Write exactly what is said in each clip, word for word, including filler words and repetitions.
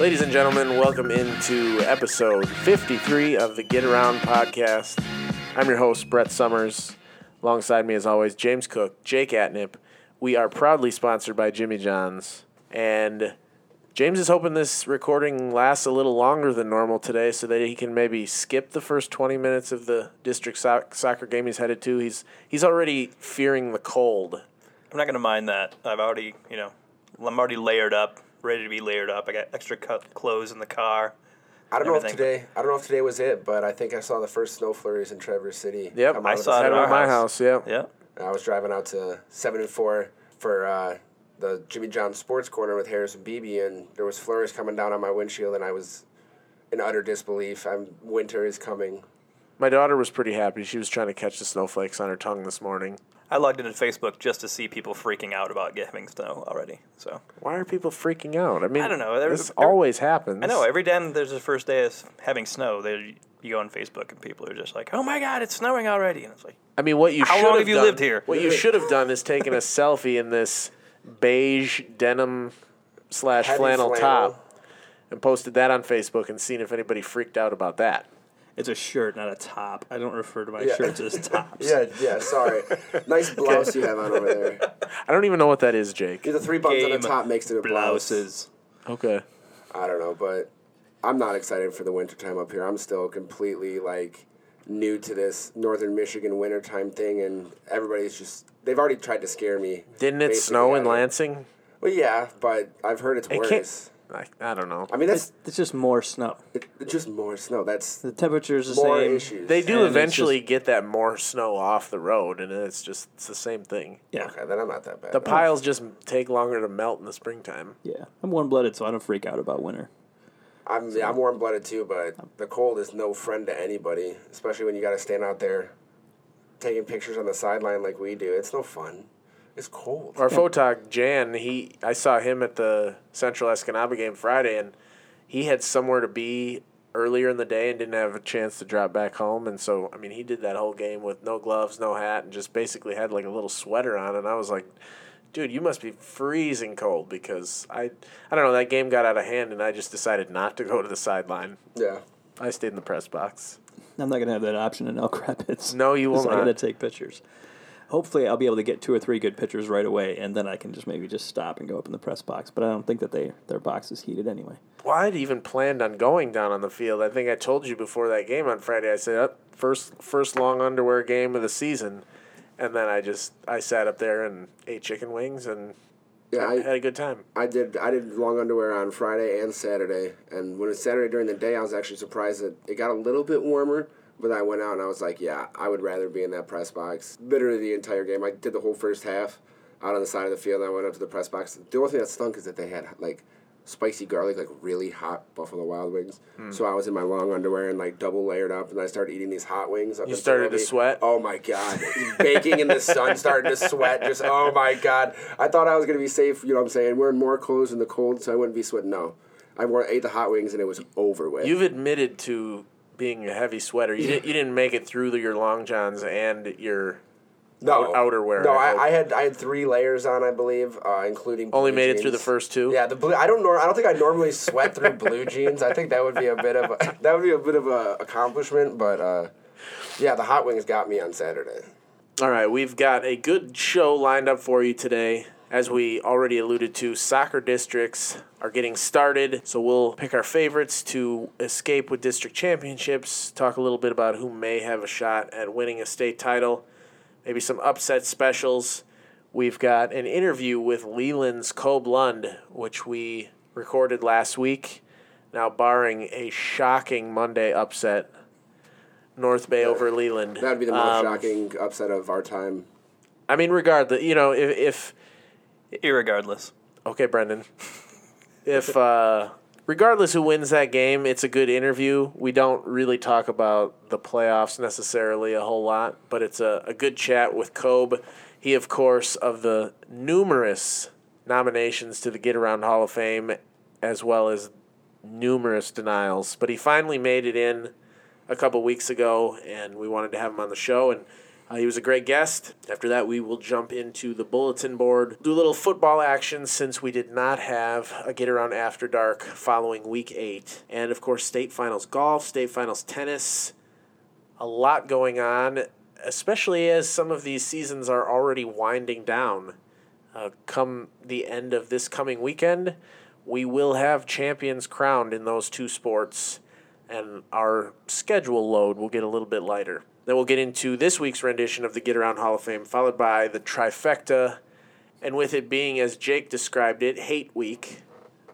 Ladies and gentlemen, welcome into episode fifty-three of the Get Around Podcast. I'm your host, Brett Summers. Alongside me, as always, James Cook, Jake Atnip. We are proudly sponsored by Jimmy John's. And James is hoping this recording lasts a little longer than normal today so that he can maybe skip the first twenty minutes of the district so- soccer game he's headed to. He's he's already fearing the cold. I'm not going to mind that. I've already, you know, I'm already layered up, ready to be layered up. I got extra cu- clothes in the car. I don't know if today. I don't know if today was it, but I think I saw the first snow flurries in Traverse City. Yep, I saw it at my house. Yeah, yeah. I was driving out to seven and four for uh, the Jimmy John's Sports Corner with Harris and Beebe, and there was flurries coming down on my windshield, and I was in utter disbelief. I'm winter is coming. My daughter was pretty happy. She was trying to catch the snowflakes on her tongue this morning. I logged into Facebook just to see people freaking out about getting snow already. So why are people freaking out? I mean, I don't know. There, this every, always happens. I know. Every time there's the first day of having snow, they, you go on Facebook and people are just like, "Oh my God, it's snowing already!" And it's like, I mean, what you how should long have, have you done, lived here? What you should have done is taken a selfie in this beige denim slash flannel top and posted that on Facebook and seen if anybody freaked out about that. It's a shirt, not a top. I don't refer to my yeah. shirts as tops. yeah, yeah, sorry. Nice blouse you have on over there. I don't even know what that is, Jake. The three buttons on the top makes it a blouses. blouse. Okay. I don't know, but I'm not excited for the wintertime up here. I'm still completely, like, new to this northern Michigan wintertime thing, and everybody's just, they've already tried to scare me. Didn't it snow in Lansing? Well, yeah, but I've heard it's it worse. I, I don't know. I mean, that's... It's, it's just more snow. It, it's just more snow. That's... The temperature's the more same. Issues. They do and eventually just, get that more snow off the road, and it's just it's the same thing. Yeah. Okay, then I'm not that bad. The piles just take longer to melt in the springtime. Yeah. I'm warm-blooded, so I don't freak out about winter. I'm, so, yeah, I'm warm-blooded, too, but the cold is no friend to anybody, especially when you got to stand out there taking pictures on the sideline like we do. It's no fun. It's cold. Our yeah. photog, Jan, he I saw him at the Central Escanaba game Friday, and he had somewhere to be earlier in the day and didn't have a chance to drop back home. And so, I mean, he did that whole game with no gloves, no hat, and just basically had like a little sweater on. And I was like, dude, you must be freezing cold because I, I don't know, that game got out of hand, and I just decided not to go to the sideline. Yeah. I stayed in the press box. I'm not going to have that option in Elk Rapids. No, you won't. I'm going to take pictures. Hopefully, I'll be able to get two or three good pictures right away, and then I can just maybe just stop and go up in the press box. But I don't think that they their box is heated anyway. Well, I'd even planned on going down on the field. I think I told you before that game on Friday. I said, oh, first first long underwear game of the season, and then I just I sat up there and ate chicken wings and yeah, had, I, had a good time. I did I did long underwear on Friday and Saturday, and when it was Saturday during the day, I was actually surprised that it got a little bit warmer. But I went out and I was like, yeah, I would rather be in that press box. Literally the entire game. I did the whole first half out on the side of the field, and I went up to the press box. The only thing that stunk is that they had, like, spicy garlic, like, really hot Buffalo Wild Wings. Mm. So I was in my long underwear and, like, double layered up, and I started eating these hot wings. Up you started to sweat? Oh, my God. Baking in the sun, starting to sweat. Just, oh, my God. I thought I was going to be safe, you know what I'm saying, wearing more clothes in the cold so I wouldn't be sweating. No. I wore, ate the hot wings, and it was over with. You've admitted to... being a heavy sweater, you, did, you didn't make it through the, your long johns and your no, outerwear. No, I, I had I had three layers on, I believe, uh, including blue only made jeans. It through the first two. Yeah, the blue. I don't nor, I don't think I normally sweat through blue jeans. I think that would be a bit of a, that would be a bit of a accomplishment. But uh, yeah, the hot wings got me on Saturday. All right, we've got a good show lined up for you today. As we already alluded to, soccer districts are getting started, so we'll pick our favorites to escape with district championships, talk a little bit about who may have a shot at winning a state title, maybe some upset specials. We've got an interview with Leland's Cobe Lund, which we recorded last week. Now, barring a shocking Monday upset, North Bay yeah. over Leland. That would be the most um, shocking upset of our time. I mean, regardless, you know, if... if Irregardless. Okay, Brendan. If uh, regardless who wins that game, it's a good interview. We don't really talk about the playoffs necessarily a whole lot, but it's a, a good chat with Cobe. He, of course, of the numerous nominations to the Get Around Hall of Fame, as well as numerous denials. But he finally made it in a couple weeks ago, and we wanted to have him on the show, and Uh, he was a great guest. After that, we will jump into the bulletin board, do a little football action since we did not have a Get Around After Dark following week eight. And, of course, state finals golf, state finals tennis, a lot going on, especially as some of these seasons are already winding down. Uh, come the end of this coming weekend, we will have champions crowned in those two sports, and our schedule load will get a little bit lighter. Then we'll get into this week's rendition of the Get Around Hall of Fame, followed by the trifecta, and with it being, as Jake described it, hate week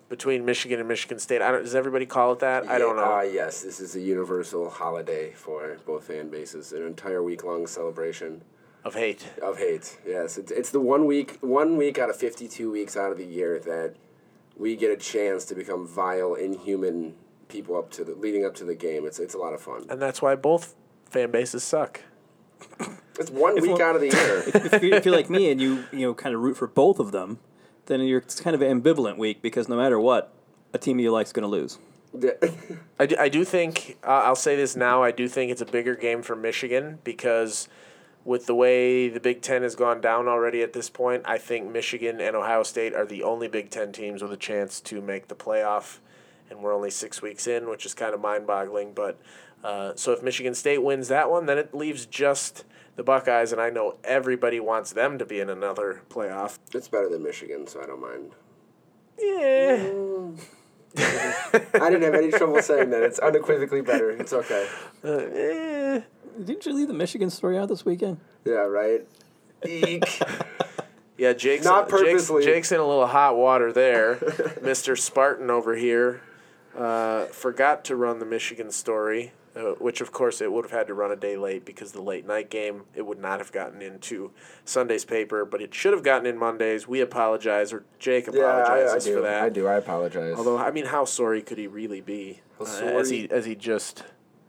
between Michigan and Michigan State. I don't, does everybody call it that? Yeah, I don't know. Uh, yes, this is a universal holiday for both fan bases, an entire week-long celebration. Of hate. Of hate, yes. It's, it's the one week, one week out of fifty-two weeks out of the year that we get a chance to become vile, inhuman people up to the leading up to the game. It's, it's a lot of fun. And that's why both fan bases suck. It's one if week well, out of the year. If, if, you're, if you're like me and you you know kind of root for both of them, then you're it's kind of an ambivalent week because no matter what, a team you like is going to lose. I, do, I do think, uh, I'll say this now, I do think it's a bigger game for Michigan because with the way the Big Ten has gone down already at this point, I think Michigan and Ohio State are the only Big Ten teams with a chance to make the playoff, and we're only six weeks in, which is kind of mind-boggling, but Uh, so if Michigan State wins that one, then it leaves just the Buckeyes, and I know everybody wants them to be in another playoff. It's better than Michigan, so I don't mind. Yeah. Mm. I didn't have any trouble saying that. It's unequivocally better. It's okay. Uh, eh. Didn't you leave the Michigan story out this weekend? Yeah, right? Eek. Yeah, Jake's, Not purposely. Jake's, Jake's in a little hot water there. Mister Spartan over here uh, forgot to run the Michigan story. Uh, which, of course, it would have had to run a day late because the late-night game, it would not have gotten into Sunday's paper, but it should have gotten in Monday's. We apologize, or Jake apologizes yeah, I, I for that. I do. I apologize. Although, I mean, how sorry could he really be, uh, as he as he just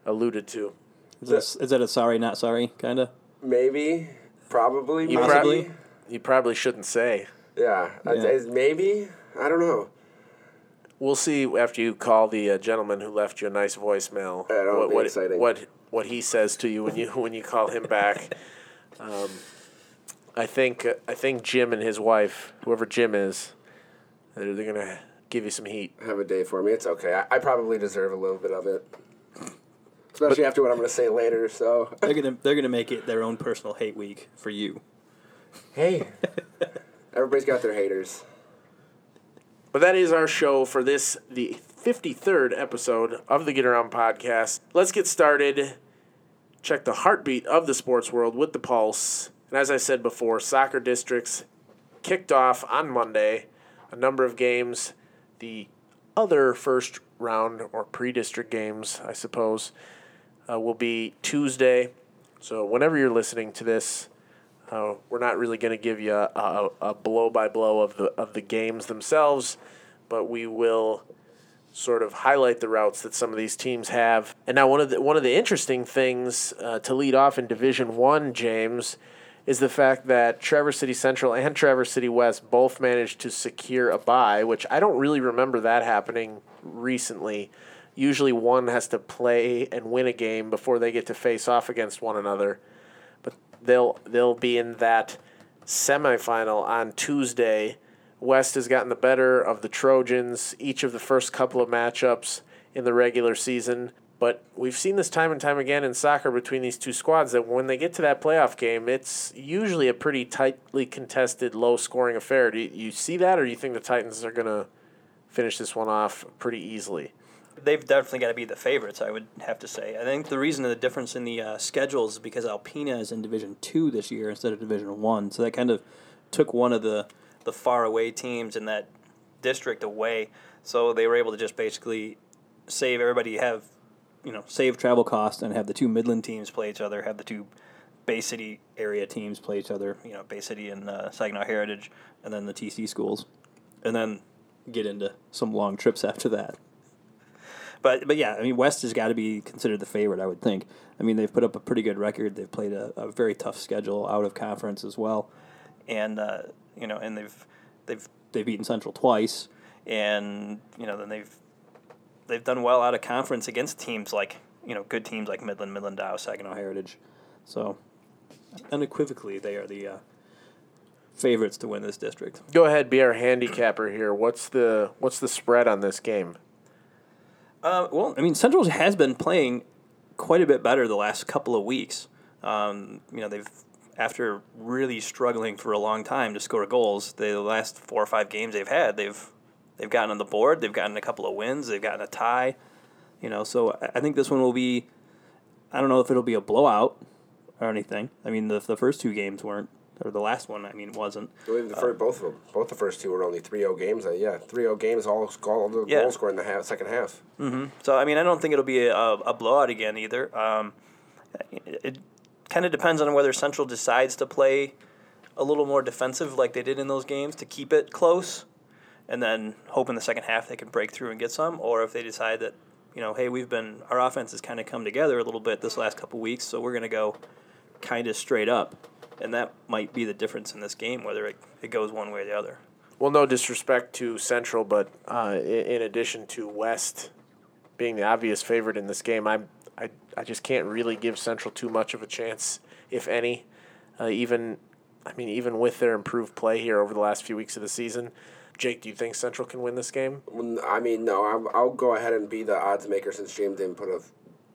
alluded to? Is that, is that a sorry, not sorry, kind of? Maybe. Probably. You possibly. Prob- you probably shouldn't say. Yeah. yeah. I, maybe. I don't know. We'll see after you call the uh, gentleman who left you a nice voicemail what what, exciting. what what he says to you when you when you call him back. Um, I think I think Jim and his wife, whoever Jim is, they're, they're gonna give you some heat. Have a day for me. It's okay. I, I probably deserve a little bit of it, especially but, after what I'm gonna say later. So they're gonna they're gonna make it their own personal hate week for you. Hey, everybody's got their haters. But that is our show for this, the fifty-third episode of the Get Around Podcast. Let's get started. Check the heartbeat of the sports world with the pulse. And as I said before, soccer districts kicked off on Monday. A number of games, the other first round or pre-district games, I suppose, uh, will be Tuesday. So whenever you're listening to this, Uh, we're not really going to give you a, a, a blow-by-blow of the of the games themselves, but we will sort of highlight the routes that some of these teams have. And now one of the, one of the interesting things uh, to lead off in Division One, James, is the fact that Traverse City Central and Traverse City West both managed to secure a bye, which I don't really remember that happening recently. Usually one has to play and win a game before they get to face off against one another. They'll they'll be in that semifinal on Tuesday. West has gotten the better of the Trojans each of the first couple of matchups in the regular season. But we've seen this time and time again in soccer between these two squads that when they get to that playoff game, it's usually a pretty tightly contested, low-scoring affair. Do you see that, or do you think the Titans are going to finish this one off pretty easily? They've definitely got to be the favorites, I would have to say. I think the reason of the difference in the uh, schedules is because Alpena is in Division two this year instead of Division one, so that kind of took one of the, the faraway teams in that district away, so they were able to just basically save everybody, have you know, save travel costs and have the two Midland teams play each other, have the two Bay City area teams play each other, you know, Bay City and uh, Saginaw Heritage, and then the T C schools, and then get into some long trips after that. But but yeah, I mean, West has got to be considered the favorite, I would think. I mean, they've put up a pretty good record. They've played a, a very tough schedule out of conference as well, and uh, you know, and they've they've they've beaten Central twice, and you know, then they've they've done well out of conference against teams like you know good teams like Midland, Midland Dow, Saginaw Heritage. So unequivocally they are the uh, favorites to win this district. Go ahead, be our handicapper here. What's the what's the spread on this game? Uh, well, I mean, Central has been playing quite a bit better the last couple of weeks. Um, you know, they've after really struggling for a long time to score goals, they, the last four or five games they've had, they've they've gotten on the board, they've gotten a couple of wins, they've gotten a tie. You know, so I think this one will be, I don't know if it'll be a blowout or anything. I mean, the the first two games weren't, or the last one, I mean, wasn't. The first, uh, both of them. Both the first two were only three oh games. Uh, yeah, three oh games, all, all the yeah. goals scored in the half, second half. Mm-hmm. So, I mean, I don't think it'll be a, a blowout again either. Um, it it kind of depends on whether Central decides to play a little more defensive like they did in those games to keep it close and then hope in the second half they can break through and get some, or if they decide that, you know, hey, we've been, our offense has kind of come together a little bit this last couple weeks, so we're going to go kind of straight up. And that might be the difference in this game, whether it, it goes one way or the other. Well, no disrespect to Central, but uh, in addition to West being the obvious favorite in this game, I'm, I I just can't really give Central too much of a chance, if any. Uh, even, I mean, even with their improved play here over the last few weeks of the season. Jake, do you think Central can win this game? I mean, no. I'm, I'll go ahead and be the odds maker since James didn't put a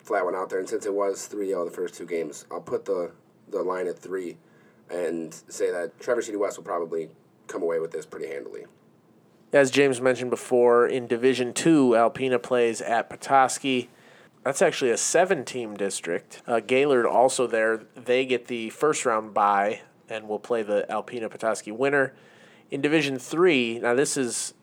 flat one out there. And since it was three oh the first two games, I'll put the, the line at three and say that Traverse City West will probably come away with this pretty handily. As James mentioned before, in Division two, Alpena plays at Petoskey. That's actually a seven-team district. Uh, Gaylord also there. They get the first-round bye and will play the Alpena-Petoskey winner. In Division three, now this is,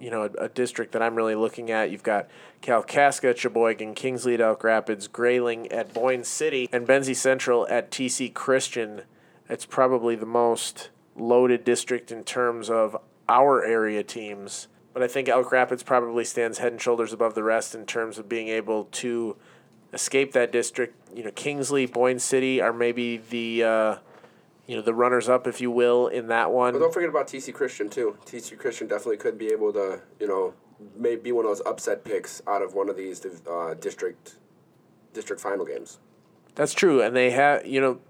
you know, a, a district that I'm really looking at. You've got Kalkaska, Cheboygan, Kingsley at Elk Rapids, Grayling at Boyne City, and Benzie Central at T C. Christian. It's probably the most loaded district in terms of our area teams. But I think Elk Rapids probably stands head and shoulders above the rest in terms of being able to escape that district. You know, Kingsley, Boyne City are maybe the... Uh, You know, the runners-up, if you will, in that one. But don't forget about T C. Christian, too. T C. Christian definitely could be able to, you know, maybe be one of those upset picks out of one of these uh, district district final games. That's true. And they have, you know,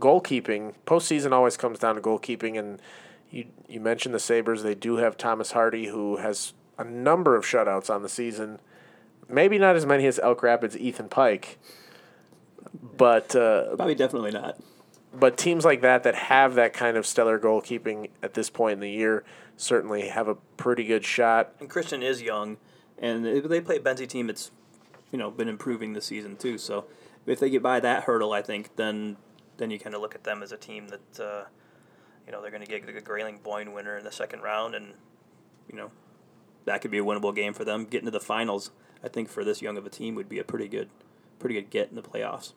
goalkeeping. Postseason always comes down to goalkeeping. And you you mentioned the Sabres. They do have Thomas Hardy, who has a number of shutouts on the season. Maybe not as many as Elk Rapids' Ethan Pike. But uh, probably definitely not. But teams like that that have that kind of stellar goalkeeping at this point in the year certainly have a pretty good shot. And Christian is young, and they play a Benzie team that's, you know, been improving this season too. So if they get by that hurdle, I think then then you kind of look at them as a team that, uh, you know, they're going to get the Grayling Boyne winner in the second round, and you know that could be a winnable game for them. Getting to the finals, I think for this young of a team would be a pretty good, pretty good get in the playoffs.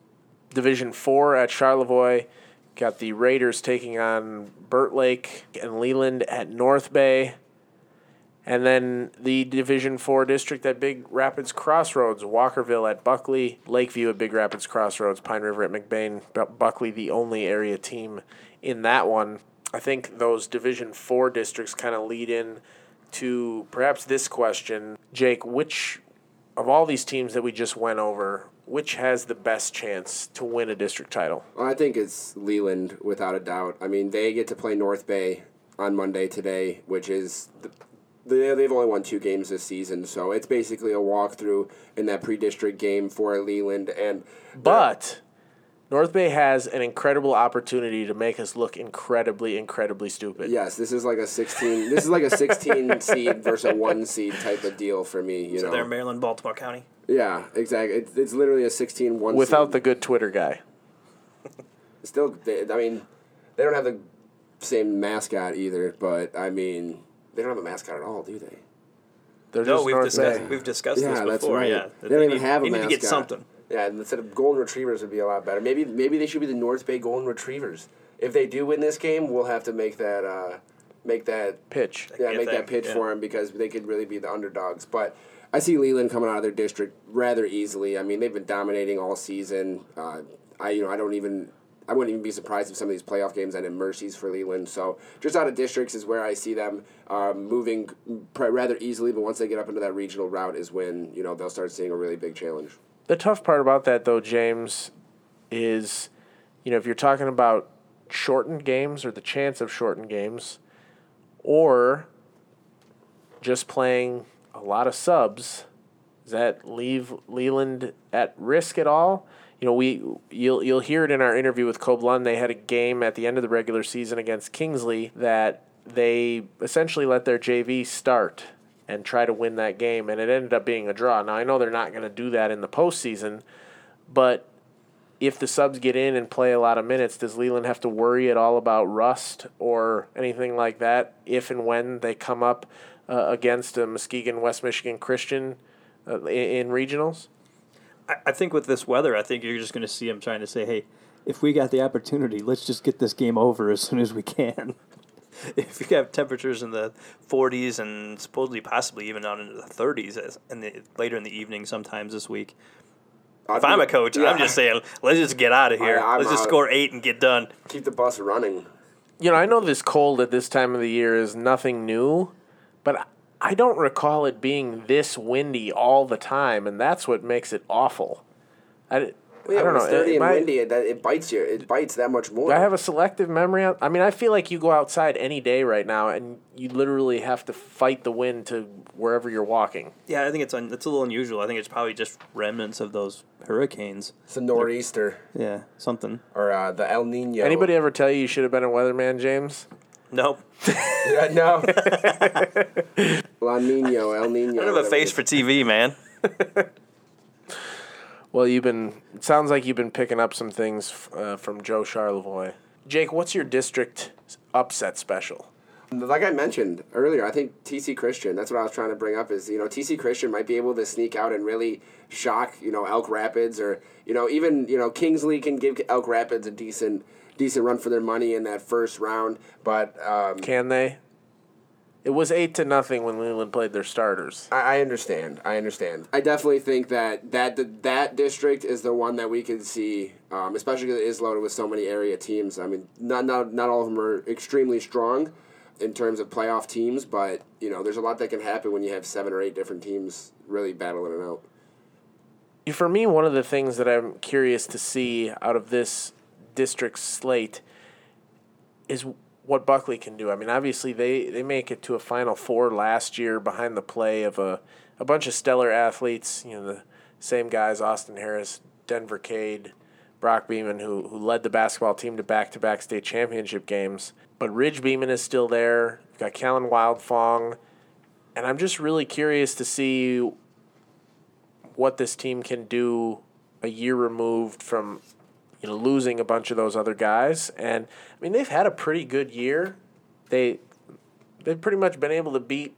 Division four at Charlevoix. Got the Raiders taking on Burt Lake and Leland at North Bay. And then the Division four district at Big Rapids Crossroads, Walkerville at Buckley, Lakeview at Big Rapids Crossroads, Pine River at McBain, Buckley the only area team in that one. I think those Division four districts kind of lead in to perhaps this question. Jake, which of all these teams that we just went over, which has the best chance to win a district title? Well, I think it's Leland, without a doubt. I mean, they get to play North Bay on Monday today, which is the, they've only won two games this season, so it's basically a walkthrough in that pre-district game for Leland. And But uh, North Bay has an incredible opportunity to make us look incredibly, incredibly stupid. Yes, this is like a sixteen. This is like a sixteen seed versus a one seed type of deal for me. You so know, they're Maryland, Baltimore County. Yeah, exactly. It's, it's literally a sixteen one without seed. The good Twitter guy. Still, they, I mean, they don't have the same mascot either, but, I mean, they don't have a mascot at all, do they? They're no, just we've, discussed, we've discussed yeah, this before. That's right. Yeah, they, they don't even need, have a mascot. They need to get something. Yeah, instead of Golden Retrievers would be a lot better. Maybe maybe they should be the North Bay Golden Retrievers. If they do win this game, we'll have to make that uh, make that pitch. Yeah, make that pitch yeah. for them because they could really be the underdogs, but... I see Leland coming out of their district rather easily. I mean, they've been dominating all season. Uh, I, you know, I don't even, I wouldn't even be surprised if some of these playoff games ended mercies for Leland. So just out of districts is where I see them uh, moving rather easily. But once they get up into that regional route, is when you know they'll start seeing a really big challenge. The tough part about that, though, James, is you know, if you're talking about shortened games or the chance of shortened games, or just playing a lot of subs, does that leave Leland at risk at all? You know, we you'll you'll hear it in our interview with Cobe Lund. They had a game at the end of the regular season against Kingsley that they essentially let their J V start and try to win that game, and it ended up being a draw. Now, I know they're not going to do that in the postseason, but if the subs get in and play a lot of minutes, does Leland have to worry at all about rust or anything like that if and when they come up uh, against a Muskegon, West Michigan Christian uh, in, in regionals? I think with this weather, I think you're just going to see him trying to say, hey, if we got the opportunity, let's just get this game over as soon as we can. If you have temperatures in the forties and supposedly possibly even out into the thirties in the, later in the evening sometimes this week, I if think, I'm a coach, yeah. I'm just saying, let's just get out of here. I, let's just out. score eight and get done. Keep the bus running. You know, I know this cold at this time of the year is nothing new, but I, I don't recall it being this windy all the time, and that's what makes it awful. I, well, yeah, I don't know. It's dirty and windy. It, it bites you. It bites that much more. Do I have a selective memory? I mean, I feel like you go outside any day right now, and you literally have to fight the wind to wherever you're walking. Yeah, I think it's un, it's a little unusual. I think it's probably just remnants of those hurricanes. It's a nor'easter. Like, yeah, something. Or uh, the El Nino. Anybody ever tell you you should have been a weatherman, James? Nope. yeah, no. La Nino, El Nino. I don't have a face for T V, man. Well, you've been. It sounds like you've been picking up some things uh, from Joe Charlevoix. Jake, what's your district upset special? Like I mentioned earlier, I think T C. Christian, that's what I was trying to bring up, is, you know, T C. Christian might be able to sneak out and really shock, you know, Elk Rapids, or, you know, even, you know, Kingsley can give Elk Rapids a decent decent run for their money in that first round, but... Um, can they? It was eight to nothing when Leland played their starters. I, I understand. I understand. I definitely think that that, that district is the one that we can see, um, especially because it is loaded with so many area teams. I mean, not, not, not all of them are extremely strong in terms of playoff teams, but, you know, there's a lot that can happen when you have seven or eight different teams really battling it out. For me, one of the things that I'm curious to see out of this district slate is what Buckley can do. I mean, obviously they, they make it to a Final Four last year behind the play of a, a bunch of stellar athletes, you know, the same guys, Austin Harris, Denver Cade, Brock Beeman, who who led the basketball team to back-to-back state championship games. But Ridge Beeman is still there. You've got Callan Wildfong. And I'm just really curious to see what this team can do a year removed from, you know, losing a bunch of those other guys. And, I mean, they've had a pretty good year. They, they've pretty much been able to beat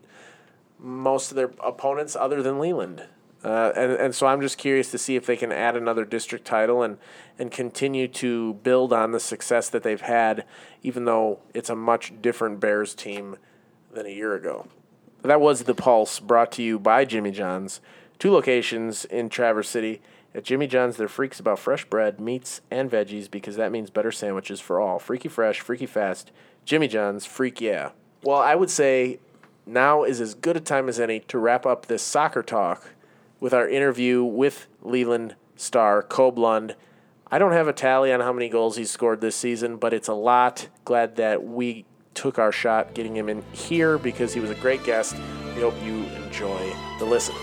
most of their opponents other than Leland. Uh, and, and so I'm just curious to see if they can add another district title and, and continue to build on the success that they've had, even though it's a much different Bears team than a year ago. That was The Pulse, brought to you by Jimmy John's. Two locations in Traverse City. At Jimmy John's, they're freaks about fresh bread, meats, and veggies, because that means better sandwiches for all. Freaky fresh, freaky fast. Jimmy John's, freak yeah. Well, I would say now is as good a time as any to wrap up this soccer talk with our interview with Leland star Cobe Lund. I don't have a tally on how many goals he's scored this season, but it's a lot. Glad that we took our shot getting him in here because he was a great guest. We hope you enjoy the listen.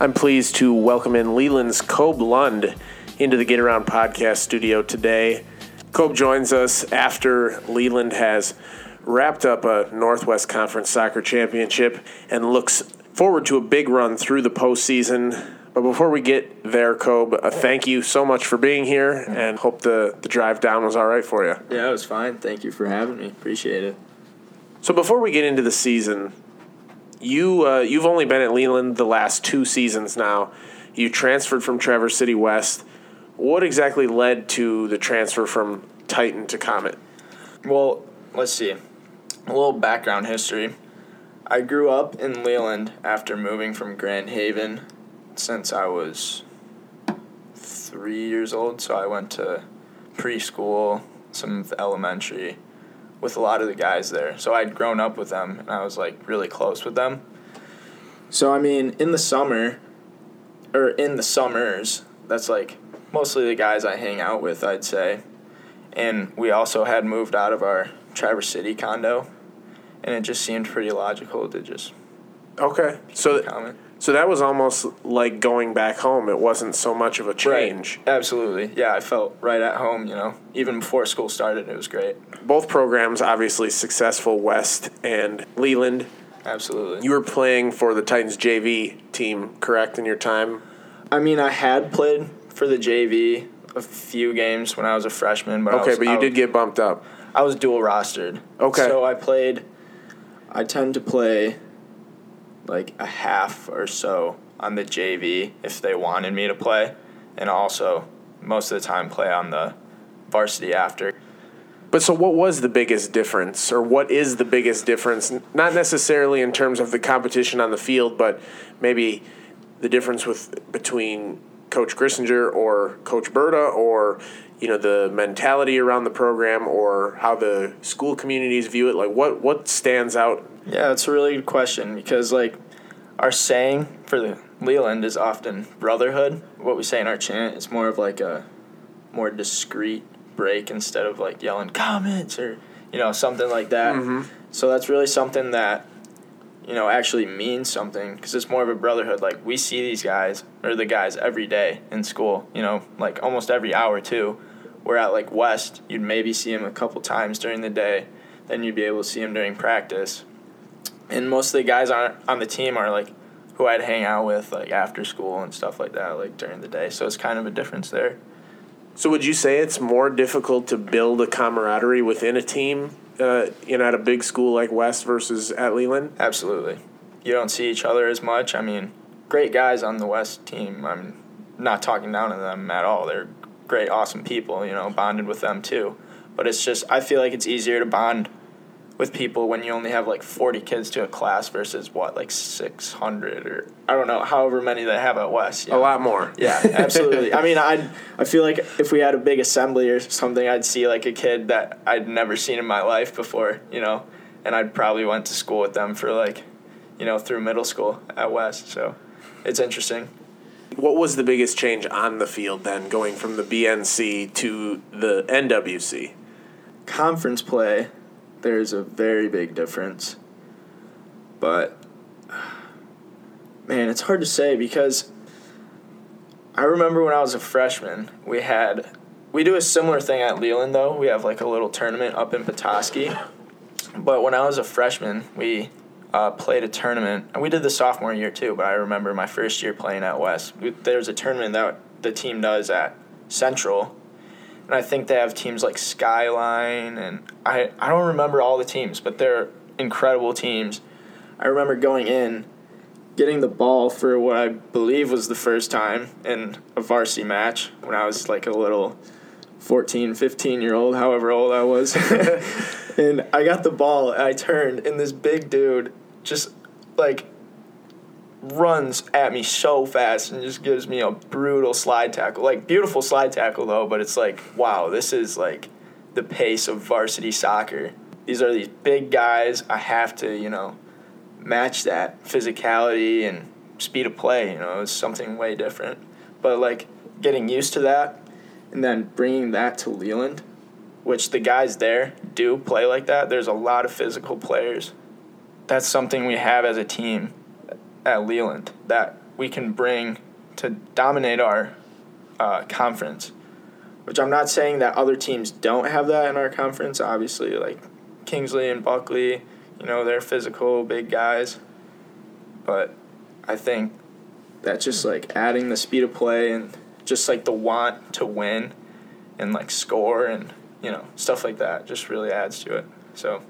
I'm pleased to welcome in Leland's Cobe Lund into the Get Around Podcast studio today. Cobe joins us after Leland has wrapped up a Northwest Conference Soccer Championship and looks forward to a big run through the postseason. But before we get there, Cobe, uh, thank you so much for being here, and hope the, the drive down was all right for you. Yeah, it was fine. Thank you for having me. Appreciate it. So before we get into the season, you, uh, you've only been at Leland the last two seasons now. You transferred from Traverse City West. What exactly led to the transfer from Titan to Comet? Well, let's see. A little background history. I grew up in Leland after moving from Grand Haven since I was three years old. So I went to preschool, some elementary, with a lot of the guys there. So I'd grown up with them, and I was, like, really close with them. So, I mean, in the summer, or in the summers, that's, like, mostly the guys I hang out with, I'd say. And we also had moved out of our Traverse City condo, and it just seemed pretty logical to just... Okay, so th- so that was almost like going back home. It wasn't so much of a change. Right. Absolutely, yeah, I felt right at home, you know. Even before school started, it was great. Both programs, obviously successful, West and Leland. Absolutely. You were playing for the Titans J V team, correct, in your time? I mean, I had played for the J V a few games when I was a freshman. But okay, I was, but you I did was, get bumped up. I was dual rostered. Okay. So I played, I tend to play... like a half or so on the J V if they wanted me to play, and also most of the time play on the varsity after. But so what was the biggest difference, or what is the biggest difference, not necessarily in terms of the competition on the field, but maybe the difference with between Coach Grissinger or Coach Berta, or, you know, the mentality around the program or how the school communities view it? Like, what, what stands out? Yeah, it's a really good question, because, like, our saying for the Leland is often brotherhood. What we say in our chant is more of, like, a more discreet break instead of, like, yelling comments or, you know, something like that. Mm-hmm. So that's really something that, you know, actually means something, because it's more of a brotherhood. Like, we see these guys, or the guys, every day in school, you know, like almost every hour too. Where at, like, West, you'd maybe see him a couple times during the day, then you'd be able to see him during practice. And most of the guys on on the team are, like, who I'd hang out with, like, after school and stuff like that, like, during the day. So it's kind of a difference there. So would you say it's more difficult to build a camaraderie within a team, uh, you know, at a big school like West versus at Leland? Absolutely. You don't see each other as much. I mean, great guys on the West team. I'm not talking down to them at all. They're great, awesome people, you know, bonded with them too. But it's just, I feel like it's easier to bond with people when you only have, like, forty kids to a class versus, what, like six hundred or, I don't know, however many they have at West. You know? A lot more. Yeah, absolutely. I mean, I I feel like if we had a big assembly or something, I'd see, like, a kid that I'd never seen in my life before, you know, and I'd probably went to school with them for, like, you know, through middle school at West. So it's interesting. What was the biggest change on the field then, going from the B N C to the N W C? Conference play, there's a very big difference. But, man, it's hard to say, because I remember when I was a freshman, we had – we do a similar thing at Leland, though. We have, like, a little tournament up in Petoskey. But when I was a freshman, we – Uh, played a tournament, and we did the sophomore year too, but I remember my first year playing at West. We, there's a tournament that the team does at Central, and I think they have teams like Skyline, and I, I don't remember all the teams, but they're incredible teams. I remember going in, getting the ball for what I believe was the first time in a varsity match when I was like a little fourteen, fifteen-year-old, however old I was. And I got the ball, and I turned, and this big dude just, like, runs at me so fast and just gives me a brutal slide tackle. Like, beautiful slide tackle, though, but it's like, wow, this is, like, the pace of varsity soccer. These are these big guys. I have to, you know, match that physicality and speed of play, you know. It's something way different. But, like, getting used to that and then bringing that to Leland, which the guys there do play like that. There's a lot of physical players. That's something we have as a team at Leland that we can bring to dominate our uh, conference, which I'm not saying that other teams don't have that in our conference, obviously, like Kingsley and Buckley, you know, they're physical, big guys. But I think that just, like, adding the speed of play and just, like, the want to win and, like, score and, you know, stuff like that just really adds to it. So,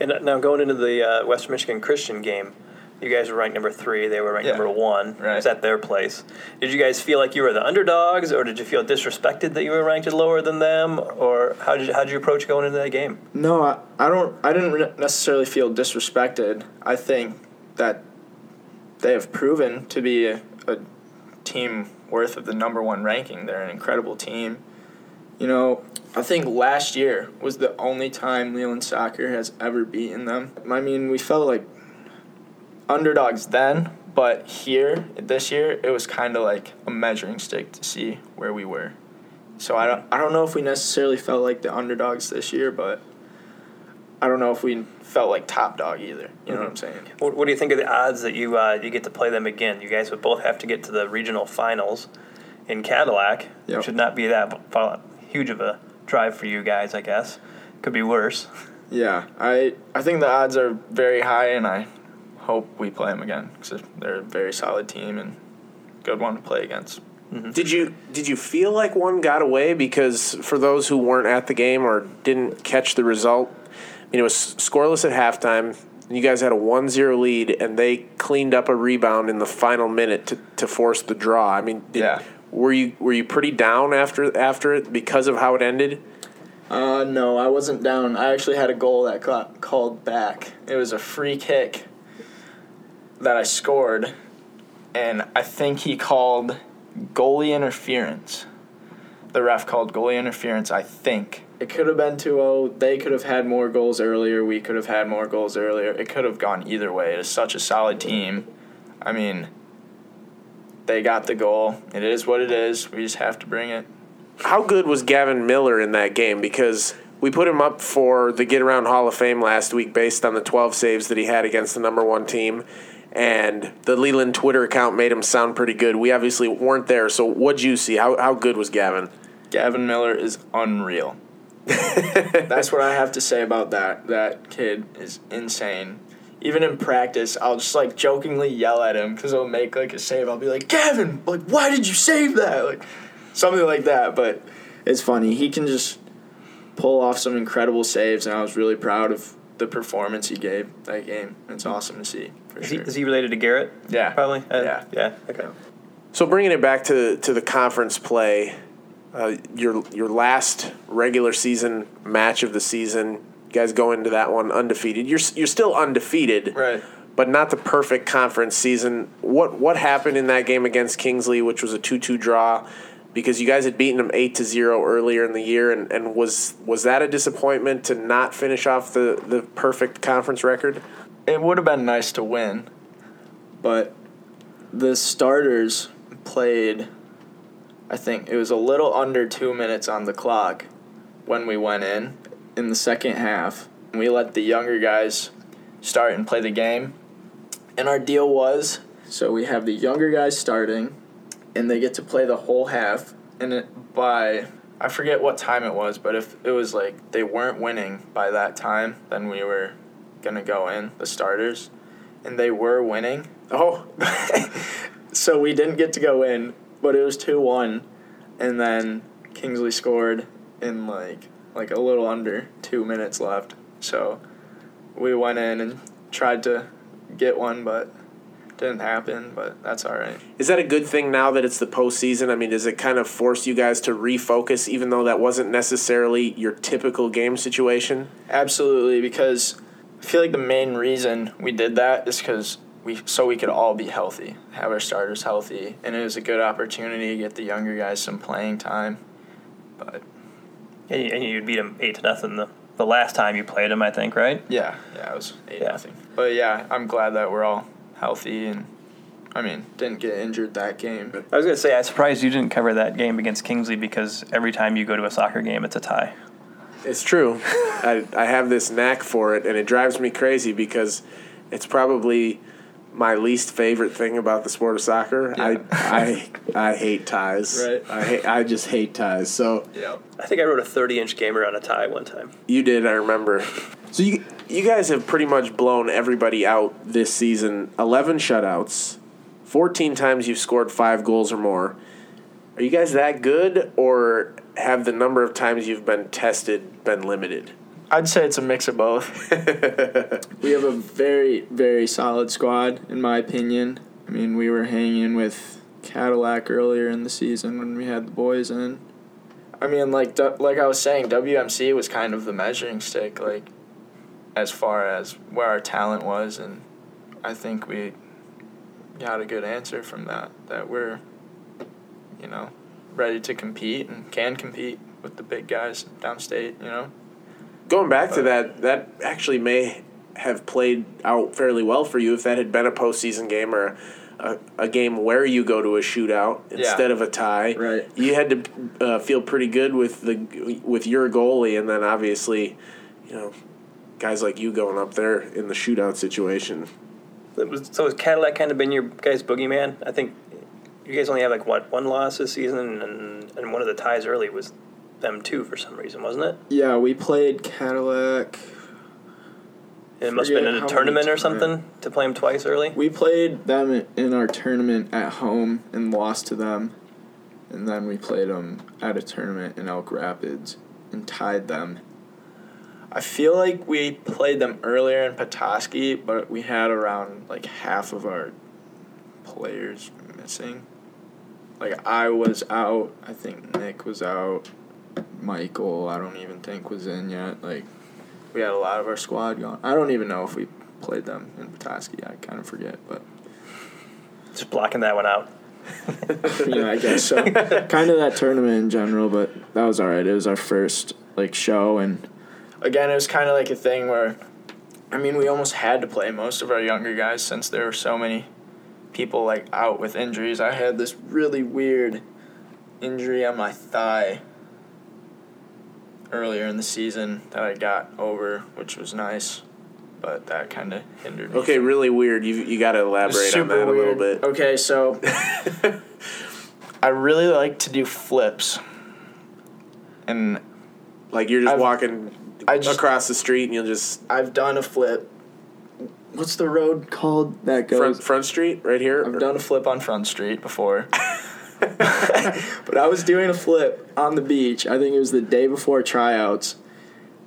and now going into the uh, West Michigan Christian game, you guys were ranked number three. They were ranked yeah. number one. Right. It was at their place. Did you guys feel like you were the underdogs, or did you feel disrespected that you were ranked lower than them, or how did you, how did you approach going into that game? No, I, I don't. I didn't necessarily feel disrespected. I think that they have proven to be a, a team worth of the number one ranking. They're an incredible team. You know, I think last year was the only time Leland Soccer has ever beaten them. I mean, we felt like underdogs then, but here, this year, it was kind of like a measuring stick to see where we were. So I don't, I don't know if we necessarily felt like the underdogs this year, but I don't know if we felt like top dog either. You know mm-hmm. what I'm saying? What, what do you think of the odds that you uh, you get to play them again? You guys would both have to get to the regional finals in Cadillac, yep. which should not be that huge of a drive for you guys, I guess. Could be worse. Yeah, I I think the odds are very high, and I hope we play them again because they're a very solid team and good one to play against. Mm-hmm. Did you did you feel like one got away? Because for those who weren't at the game or didn't catch the result, I mean, it was scoreless at halftime. You guys had a one zero lead, and they cleaned up a rebound in the final minute to, to force the draw. I mean, did, yeah. Were you were you pretty down after after it because of how it ended? Uh, no, I wasn't down. I actually had a goal that got called back. It was a free kick that I scored, and I think he called goalie interference. The ref called goalie interference, I think. It could have been two oh. They could have had more goals earlier. We could have had more goals earlier. It could have gone either way. It is such a solid team. I mean, they got the goal. It is what it is. We just have to bring it. How good was Gavin Miller in that game? Because we put him up for the Get Around Hall of Fame last week based on the twelve saves that he had against the number one team, and the Leland Twitter account made him sound pretty good. We obviously weren't there, so what'd you see? How how good was Gavin? Gavin Miller is unreal. That's what I have to say about that. That kid is insane. Even in practice, I'll just, like, jokingly yell at him because he'll make, like, a save. I'll be like, Gavin, like, why did you save that? Like, something like that, but it's funny. He can just pull off some incredible saves, and I was really proud of the performance he gave that game. It's awesome to see, for is sure. He, is he related to Garrett? Yeah. Probably? Uh, yeah. Yeah, okay. So bringing it back to, to the conference play, uh, your your last regular season match of the season, guys go into that one undefeated. You're you're still undefeated, right? But not the perfect conference season. What what happened in that game against Kingsley, which was a two two draw, because you guys had beaten them eight to zero earlier in the year, and, and was was that a disappointment to not finish off the, the perfect conference record? It would have been nice to win, but the starters played. I think it was a little under two minutes on the clock when we went in. In the second half, we let the younger guys start and play the game. And our deal was, so we have the younger guys starting, and they get to play the whole half. And it, by, I forget what time it was, but if it was like they weren't winning by that time, then we were going to go in, the starters. And they were winning. Oh. So we didn't get to go in, but it was two one. And then Kingsley scored in like... like a little under two minutes left. So we went in and tried to get one, but didn't happen, but that's all right. Is that a good thing now that it's the postseason? I mean, does it kind of force you guys to refocus, even though that wasn't necessarily your typical game situation? Absolutely, because I feel like the main reason we did that is because we so we could all be healthy, have our starters healthy, and it was a good opportunity to get the younger guys some playing time. But... and you beat them eight to nothing the, the last time you played them, I think, right? Yeah, yeah, it was eight yeah. nothing. But yeah, I'm glad that we're all healthy and, I mean, didn't get injured that game. But I was gonna say, I'm surprised you didn't cover that game against Kingsley because every time you go to a soccer game, it's a tie. It's true. I I have this knack for it, and it drives me crazy because it's probably my least favorite thing about the sport of soccer. Yeah. I I I hate ties. Right. I hate, I just hate ties. So yeah. I think I wrote a thirty-inch gamer on a tie one time. You did, I remember. So you you guys have pretty much blown everybody out this season. eleven shutouts. fourteen times you've scored five goals or more. Are you guys that good, or have the number of times you've been tested been limited? I'd say it's a mix of both. We have a very, very solid squad, in my opinion. I mean, we were hanging with Cadillac earlier in the season when we had the boys in. I mean, like like I was saying, W M C was kind of the measuring stick, like, as far as where our talent was, and I think we got a good answer from that, that we're, you know, ready to compete and can compete. with the big guys downstate, you know. Going back but, to that, that actually may have played out fairly well for you if that had been a postseason game or a, a game where you go to a shootout instead yeah. of a tie. Right. You had to uh, feel pretty good with the with your goalie, and then obviously, you know, guys like you going up there in the shootout situation. It was, so has Cadillac kind of been your guys' boogeyman? I think you guys only have, like, what, one loss this season, and, and one of the ties early was them two for some reason, wasn't it? Yeah, we played Cadillac. And it must have been in a tournament or something to play them twice early? We played them in our tournament at home and lost to them, and then we played them at a tournament in Elk Rapids and tied them. I feel like we played them earlier in Petoskey, but we had around, like, half of our players missing. Like, I was out. I think Nick was out. Michael, I don't even think, was in yet. Like, we had a lot of our squad gone. I don't even know if we played them in Petoskey. I kind of forget, but... Just blocking that one out. Yeah, I guess so. Kind of that tournament in general, but that was all right. It was our first, like, show, and... Again, it was kind of like a thing where, I mean, we almost had to play most of our younger guys since there were so many people, like, out with injuries. I had this really weird injury on my thigh earlier in the season that I got over, which was nice, but that kind of hindered me. Okay, really weird. You you got to elaborate on that a little bit. Okay, so I really like to do flips. And, like, you're just I've, walking... I just, across the street, and you'll just... I've done a flip. What's the road called that goes... Front, front Street, right here? I've or? done a flip on Front Street before. But I was doing a flip on the beach. I think it was the day before tryouts.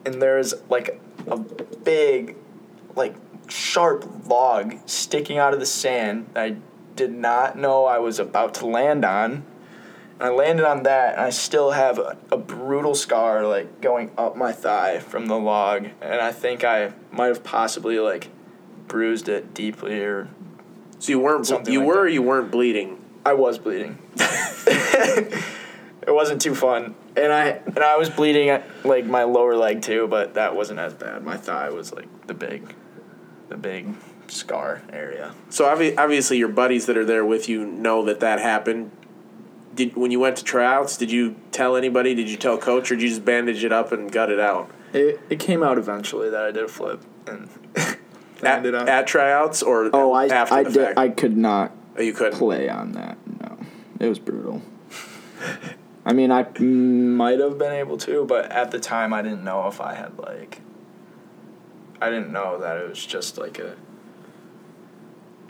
And there's, like, a big, like, sharp log sticking out of the sand that I did not know I was about to land on. I landed on that, and I still have a, a brutal scar, like, going up my thigh from the log, and I think I might have possibly, like, bruised it deeply or So you weren't ble- you like were that. Or you weren't bleeding? I was bleeding. It wasn't too fun, and I and I was bleeding at, like, my lower leg too, but that wasn't as bad. My thigh was, like, the big, the big scar area. So obvi- obviously your buddies that are there with you know that that happened. Did when you went to tryouts, did you tell anybody? Did you tell coach, or did you just bandage it up and gut it out? It it came out eventually that I did a flip and at, up. at tryouts or oh I after I the did fact? I could not oh, you couldn't play on that. No, it was brutal. I mean, I might have been able to, but at the time I didn't know if I had like I didn't know that it was just like a.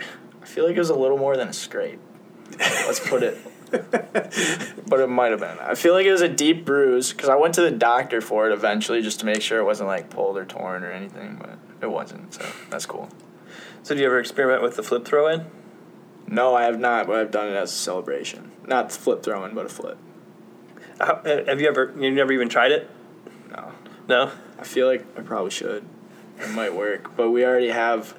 I feel like it was a little more than a scrape. Let's put it. But it might have been. I feel like it was a deep bruise because I went to the doctor for it eventually just to make sure it wasn't like pulled or torn or anything, but it wasn't, so that's cool. So do you ever experiment with the flip throw-in? No, I have not, but I've done it as a celebration. Not flip throw-in, but a flip. How, have you ever, you've never even tried it? No. No? I feel like I probably should. It might work, but we already have,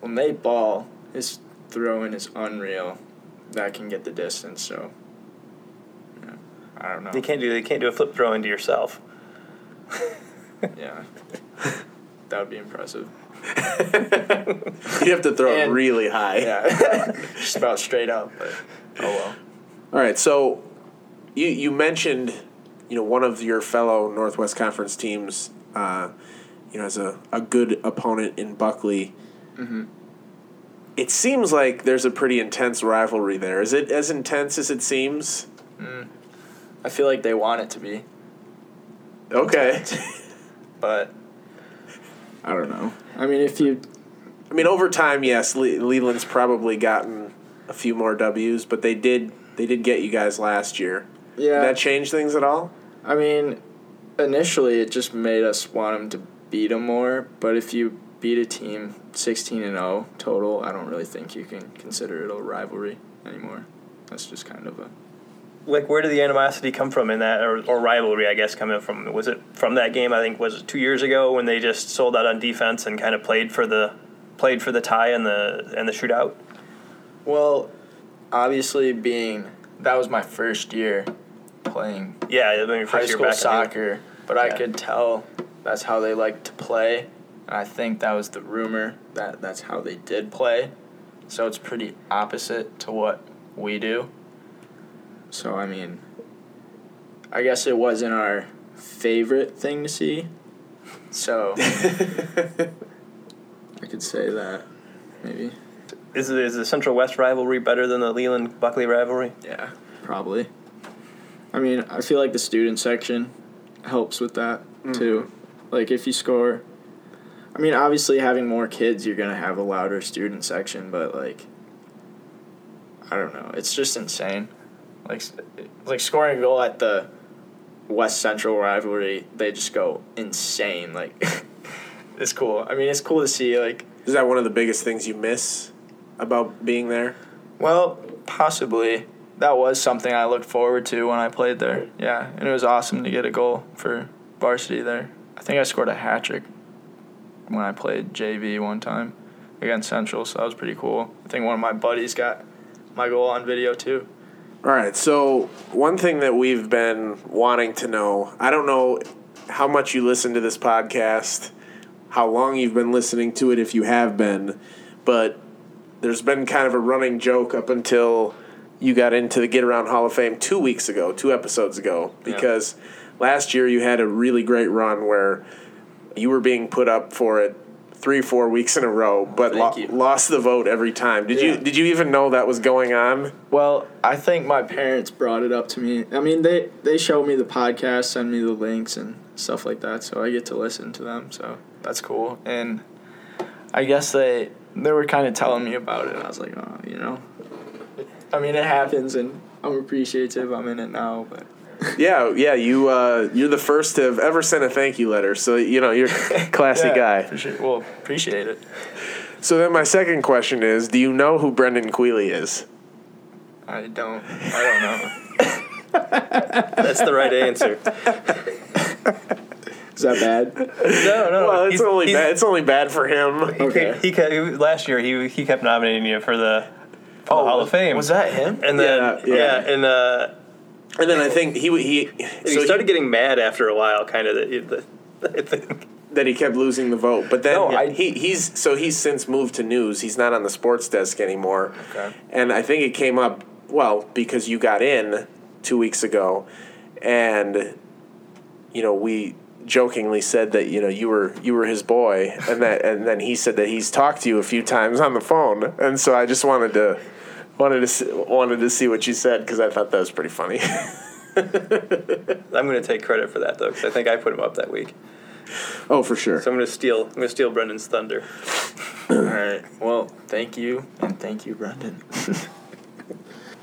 when they ball, his throw-in is unreal. That can get the distance, so yeah. I don't know. They can't do they can't do a flip throw into yourself. Yeah, that would be impressive. You have to throw and, it really high. Yeah, just about straight up. But, oh well. All right, so you you mentioned you know one of your fellow Northwest Conference teams, uh, you know, as a, a good opponent in Buckley. Mm-hmm. It seems like there's a pretty intense rivalry there. Is it as intense as it seems? Mm. I feel like they want it to be. Okay. But I don't know. I mean, if you... I mean, over time, yes, Le- Leland's probably gotten a few more W's, but they did they did get you guys last year. Yeah. Did that change things at all? I mean, initially it just made us want them to beat them more, but if you... beat a team sixteen and oh total, I don't really think you can consider it a rivalry anymore. That's just kind of a... Like, where did the animosity come from in that, or, or rivalry, I guess, coming from? Was it from that game, I think, was it two years ago when they just sold out on defense and kind of played for the played for the tie and the and the shootout? Well, obviously being... That was my first year playing. Yeah, maybe first high year school back soccer, but yeah. I could tell that's how they like to play. And I think that was the rumor that that's how they did play. So it's pretty opposite to what we do. So, I mean, I guess it wasn't our favorite thing to see. So I could say that, maybe. Is, is the Central West rivalry better than the Leland-Buckley rivalry? Yeah, probably. I mean, I feel like the student section helps with that, mm-hmm. too. Like, if you score... I mean, obviously, having more kids, you're going to have a louder student section, but, like, I don't know. It's just insane. Like, like scoring a goal at the West Central rivalry, they just go insane. Like, it's cool. I mean, it's cool to see, like... Is that one of the biggest things you miss about being there? Well, possibly. That was something I looked forward to when I played there. Yeah, and it was awesome to get a goal for varsity there. I think I scored a hat trick when I played J V one time against Central, so that was pretty cool. I think one of my buddies got my goal on video too. All right, so one thing that we've been wanting to know, I don't know how much you listen to this podcast, how long you've been listening to it if you have been, but there's been kind of a running joke up until you got into the Get Around Hall of Fame two weeks ago, two episodes ago, because yeah. last year you had a really great run where you were being put up for it three, four weeks in a row, but lo- lost the vote every time. Did yeah. you Did you even know that was going on? Well, I think my parents brought it up to me. I mean, they, they showed me the podcast, send me the links and stuff like that, so I get to listen to them, so that's cool. And I guess they they were kind of telling me about it, and I was like, oh, you know. I mean, it happens, and I'm appreciative. I'm in it now, but... Yeah, yeah, you, uh, you're the first to have ever sent a thank you letter, so, you know, you're a classy yeah, guy. Appreciate, well, appreciate it. So then my second question is, do you know who Brendan Quealy is? I don't. I don't know. That's the right answer. Is that bad? No, no. Well, it's only bad. It's only bad for him. Okay. He, he, last year, he he kept nominating you for the, for oh, the Hall of Fame. Was that him? And then, yeah, yeah. yeah and... Uh, And then I think he he, so he started he, getting mad after a while, kind of, that, I think. That he kept losing the vote. But then no, I, he he's so he's since moved to news. He's not on the sports desk anymore. Okay. And I think it came up, well, because you got in two weeks ago, and, you know, we jokingly said that, you know, you were you were his boy, and that and then he said that he's talked to you a few times on the phone. And so I just wanted to... Wanted to see, wanted to see what you said because I thought that was pretty funny. I'm going to take credit for that though because I think I put him up that week. Oh, for sure. So I'm going to steal. I'm going to steal Brendan's thunder. All right. Well, thank you, and thank you, Brendan.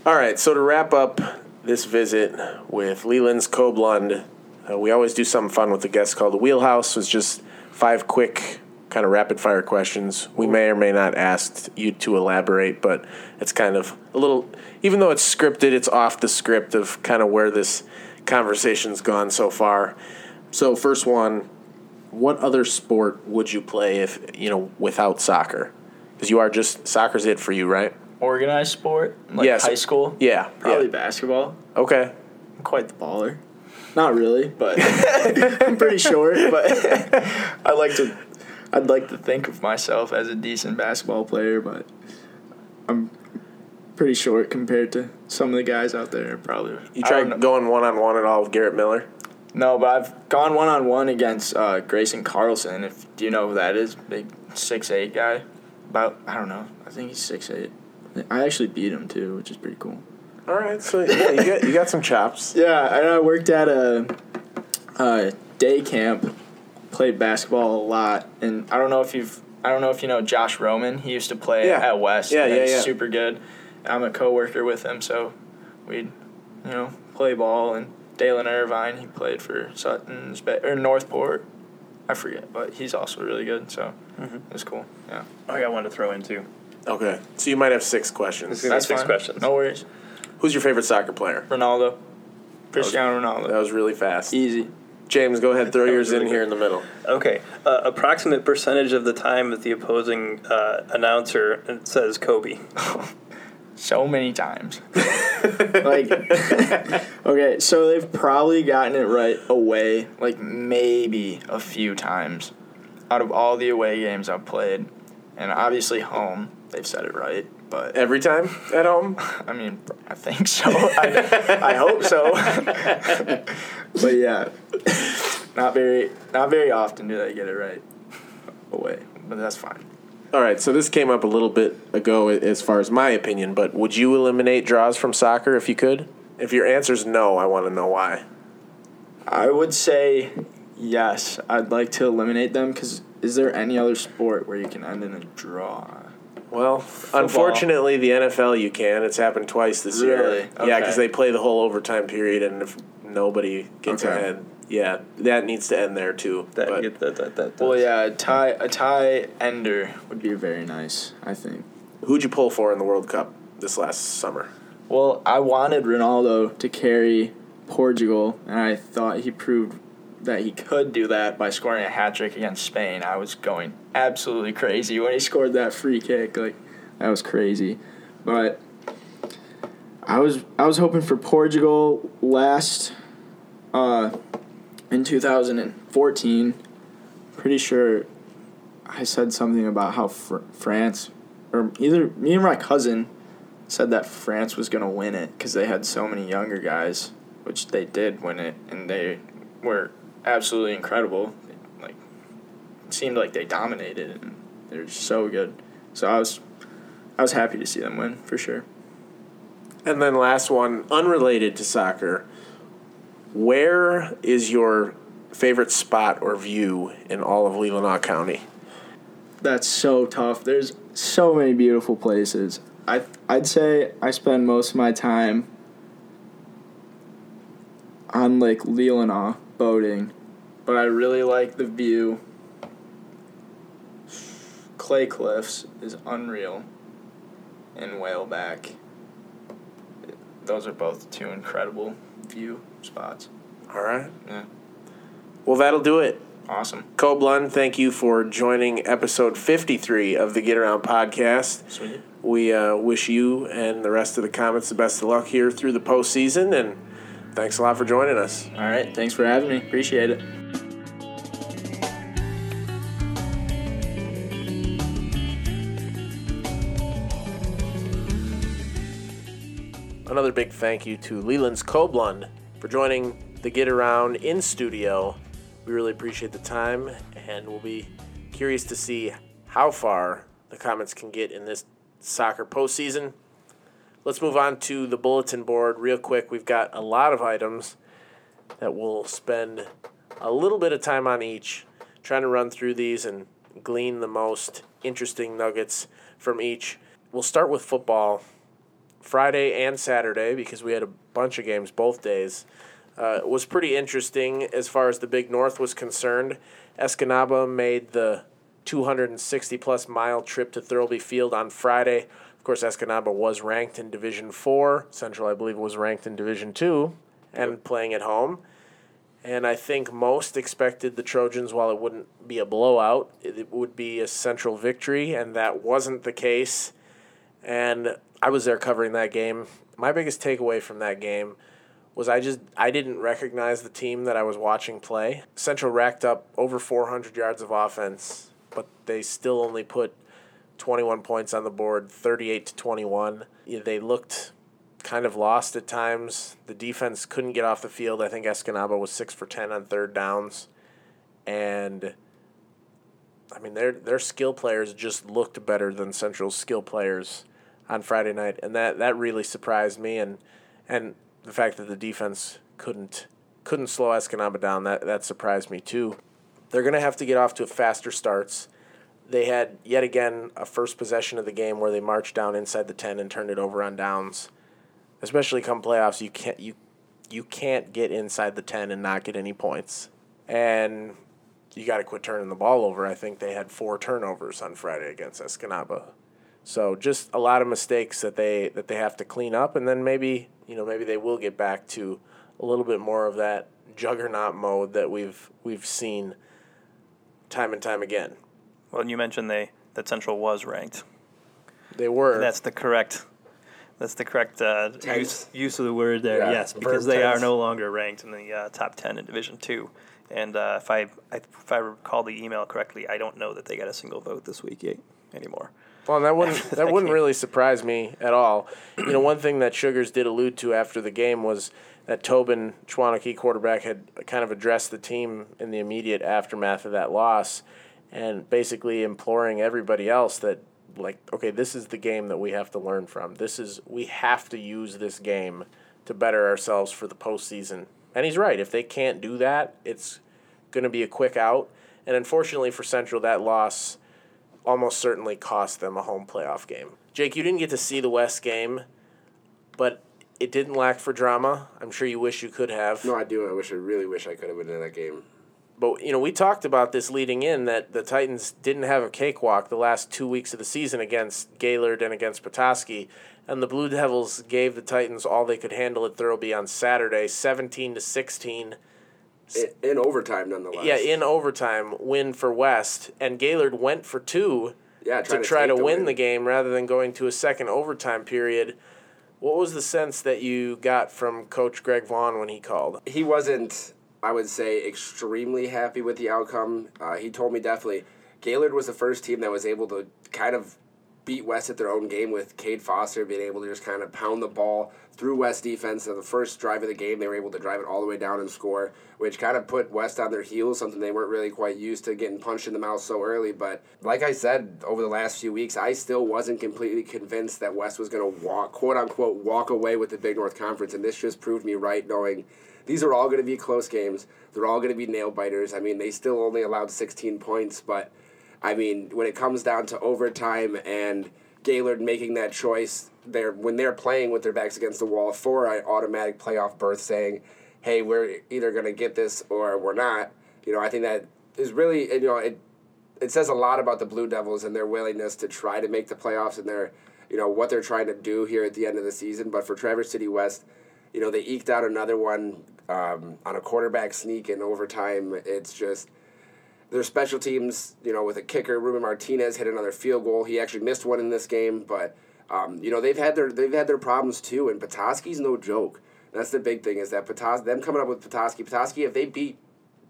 All right. So to wrap up this visit with Leland's Cobe Lund, uh, we always do something fun with the guests called the Wheelhouse. It's just five quick. Kind of rapid fire questions. We may or may not ask you to elaborate, but it's kind of a little, even though it's scripted, it's off the script of kind of where this conversation's gone so far. So first one, what other sport would you play if, you know, without soccer? Because you are just, soccer's it for you, right? Organized sport? Like yes. High school? Yeah. Probably yeah. Basketball. Okay. I'm quite the baller. Not really, but I'm pretty short, but I like to... I'd like to think of myself as a decent basketball player, but I'm pretty short compared to some of the guys out there. Probably. You tried going one-on-one at all with Garrett Miller? No, but I've gone one-on-one against uh, Grayson Carlson. If do you know who that is? Big six eight guy. About I don't know. I think he's six eight. I actually beat him too, which is pretty cool. All right, so yeah, you got you got some chops. Yeah, and I worked at a, a day camp. Played basketball a lot, and I don't know if you've I don't know if you know Josh Roman. He used to play yeah. at West. Yeah, and yeah, he's yeah. super good. I'm a coworker with him, so we'd you know play ball. And Dalen Irvine, he played for Sutton's Bay or Northport. I forget, but he's also really good. So mm-hmm. It's cool. Yeah, I got one to throw in too. Okay, so you might have six questions. That's six fine. questions. No worries. Who's your favorite soccer player? Ronaldo, Cristiano Ronaldo. That was really fast. Easy. James, go ahead, throw yours really in good. Here in the middle. Okay. Uh, approximate percentage of the time that the opposing uh, announcer says Kobe. So many times. Like, okay, so they've probably gotten it right away, like, maybe a few times out of all the away games I've played. And obviously home, they've said it right. But every time at home? I mean, I think so. I, I hope so. But, yeah, not very, not very often do they get it right away, but that's fine. All right, so this came up a little bit ago as far as my opinion, but would you eliminate draws from soccer if you could? If your answer's no, I want to know why. I would say yes. I'd like to eliminate them because is there any other sport where you can end in a draw? Well, football. Unfortunately, the N F L you can. It's happened twice this year. Really? Okay. Yeah, because they play the whole overtime period, and if nobody gets okay. ahead. Yeah, that needs to end there, too. That, but, that, that, that, that, well, yeah, a tie, a tie ender would be very nice, I think. Who'd you pull for in the World Cup this last summer? Well, I wanted Ronaldo to carry Portugal, and I thought he proved that he could do that by scoring a hat-trick against Spain. I was going absolutely crazy when he scored that free kick. Like, that was crazy. But I was I was hoping for Portugal last... Uh, in two thousand fourteen, pretty sure I said something about how fr- France, or either me and my cousin, said that France was going to win it because they had so many younger guys, which they did win it, and they were absolutely incredible. Like, it seemed like they dominated, and they were so good. So I was, I was happy to see them win, for sure. And then last one, unrelated to soccer, where is your favorite spot or view in all of Leelanau County? That's so tough. There's so many beautiful places. I, I'd say I spend most of my time on Lake Leelanau boating, but I really like the view. Clay Cliffs is unreal, and Whaleback. Those are both two incredible view spots. All right. Yeah. Well, that'll do it. Awesome. Cobe Lund, thank you for joining episode fifty-three of the Get Around podcast. Sweet. We uh, wish you and the rest of the Comets the best of luck here through the postseason, and thanks a lot for joining us. All right. Thanks for having me. Appreciate it. Another big thank you to Leland's Cobe Lund for joining the Get Around in studio. We really appreciate the time, and we'll be curious to see how far the Comets can get in this soccer postseason. Let's move on to the bulletin board real quick. We've got a lot of items that we'll spend a little bit of time on each, trying to run through these and glean the most interesting nuggets from each. We'll start with football. Friday and Saturday, because we had a bunch of games both days, uh, was pretty interesting as far as the Big North was concerned. Escanaba made the two hundred sixty-plus mile trip to Thirlby Field on Friday. Of course, Escanaba was ranked in Division four. Central, I believe, was ranked in Division two and playing at home. And I think most expected the Trojans, while it wouldn't be a blowout, it would be a Central victory, and that wasn't the case. And I was there covering that game. My biggest takeaway from that game was I just I didn't recognize the team that I was watching play. Central racked up over four hundred yards of offense, but they still only put twenty-one points on the board, thirty-eight to twenty-one. They looked kind of lost at times. The defense couldn't get off the field. I think Escanaba was six for ten on third downs, and I mean their their skill players just looked better than Central's skill players on Friday night, and that, that really surprised me, and and the fact that the defense couldn't couldn't slow Escanaba down, that, that surprised me too. They're going to have to get off to faster starts. They had, yet again, a first possession of the game where they marched down inside the ten and turned it over on downs. Especially come playoffs, you can't, you, you can't get inside the ten and not get any points. And you got to quit turning the ball over. I think they had four turnovers on Friday against Escanaba. So just a lot of mistakes that they that they have to clean up, and then maybe you know maybe they will get back to a little bit more of that juggernaut mode that we've we've seen time and time again. Well, and you mentioned they that Central was ranked. They were. That's the correct That's the correct uh, use, use of the word there, yeah, yes, because they tense. are no longer ranked in the uh, top ten in Division two. And uh, if I if I recall the email correctly, I don't know that they got a single vote this week anymore. Well, that wouldn't that, that wouldn't game. really surprise me at all. You know, one thing that Sugars did allude to after the game was that Tobin, Schwanakee quarterback, had kind of addressed the team in the immediate aftermath of that loss and basically imploring everybody else that, like, okay, this is the game that we have to learn from. This is we have to use this game to better ourselves for the postseason. And he's right. If they can't do that, it's going to be a quick out. And unfortunately for Central, that loss almost certainly cost them a home playoff game. Jake, you didn't get to see the West game, but it didn't lack for drama. I'm sure you wish you could have. No, I do. I wish. I really wish I could have been in that game. But, you know, we talked about this leading in, that the Titans didn't have a cakewalk the last two weeks of the season against Gaylord and against Petoskey. And the Blue Devils gave the Titans all they could handle at Thurlby on Saturday, seventeen to sixteen. In, in overtime, nonetheless. Yeah, in overtime, win for West. And Gaylord went for two yeah, to, to try to the win, win the game rather than going to a second overtime period. What was the sense that you got from Coach Greg Vaughn when he called? He wasn't, I would say, extremely happy with the outcome. Uh, he told me definitely Gaylord was the first team that was able to kind of beat West at their own game, with Cade Foster being able to just kind of pound the ball through West defense. On the first drive of the game, they were able to drive it all the way down and score, which kind of put West on their heels, something they weren't really quite used to, getting punched in the mouth so early. But like I said, over the last few weeks, I still wasn't completely convinced that West was going to walk, quote-unquote, walk away with the Big North Conference, and this just proved me right, knowing these are all going to be close games. They're all going to be nail-biters. I mean, they still only allowed sixteen points, but I mean, when it comes down to overtime and Gaylord making that choice, they're when they're playing with their backs against the wall for an automatic playoff berth, saying, hey, we're either going to get this or we're not. You know, I think that is really, you know, it it says a lot about the Blue Devils and their willingness to try to make the playoffs and their, you know, what they're trying to do here at the end of the season. But for Traverse City West, you know, they eked out another one um, on a quarterback sneak in overtime. It's just their special teams, you know, with a kicker, Ruben Martinez hit another field goal. He actually missed one in this game, but um, you know, they've had their they've had their problems too. And Petoskey's no joke. That's the big thing, is that Petos- them coming up with Petoskey. Petoskey, if they beat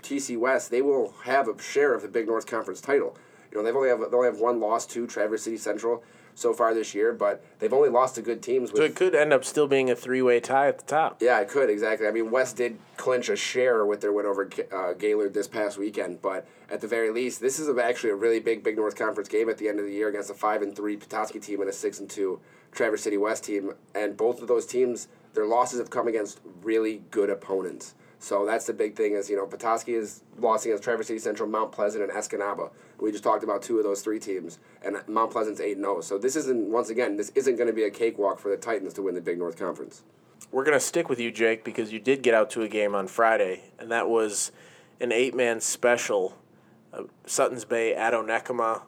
T C West, they will have a share of the Big North Conference title. You know, they've only have they only have one loss to Traverse City Central so far this year, but they've only lost to good teams. With, so it could end up still being a three-way tie at the top. Yeah, it could, exactly. I mean, West did clinch a share with their win over uh, Gaylord this past weekend, but at the very least, this is actually a really big Big North Conference game at the end of the year against a five and three Petoskey team and a six and two Traverse City West team, and both of those teams, their losses have come against really good opponents. So that's the big thing is, you know, Petoskey is lost against Traverse City Central, Mount Pleasant, and Escanaba. We just talked about two of those three teams, and Mount Pleasant's eight and oh. So this isn't, once again, this isn't going to be a cakewalk for the Titans to win the Big North Conference. We're going to stick with you, Jake, because you did get out to a game on Friday, and that was an eight-man special. Uh, Sutton's Bay at Onekama.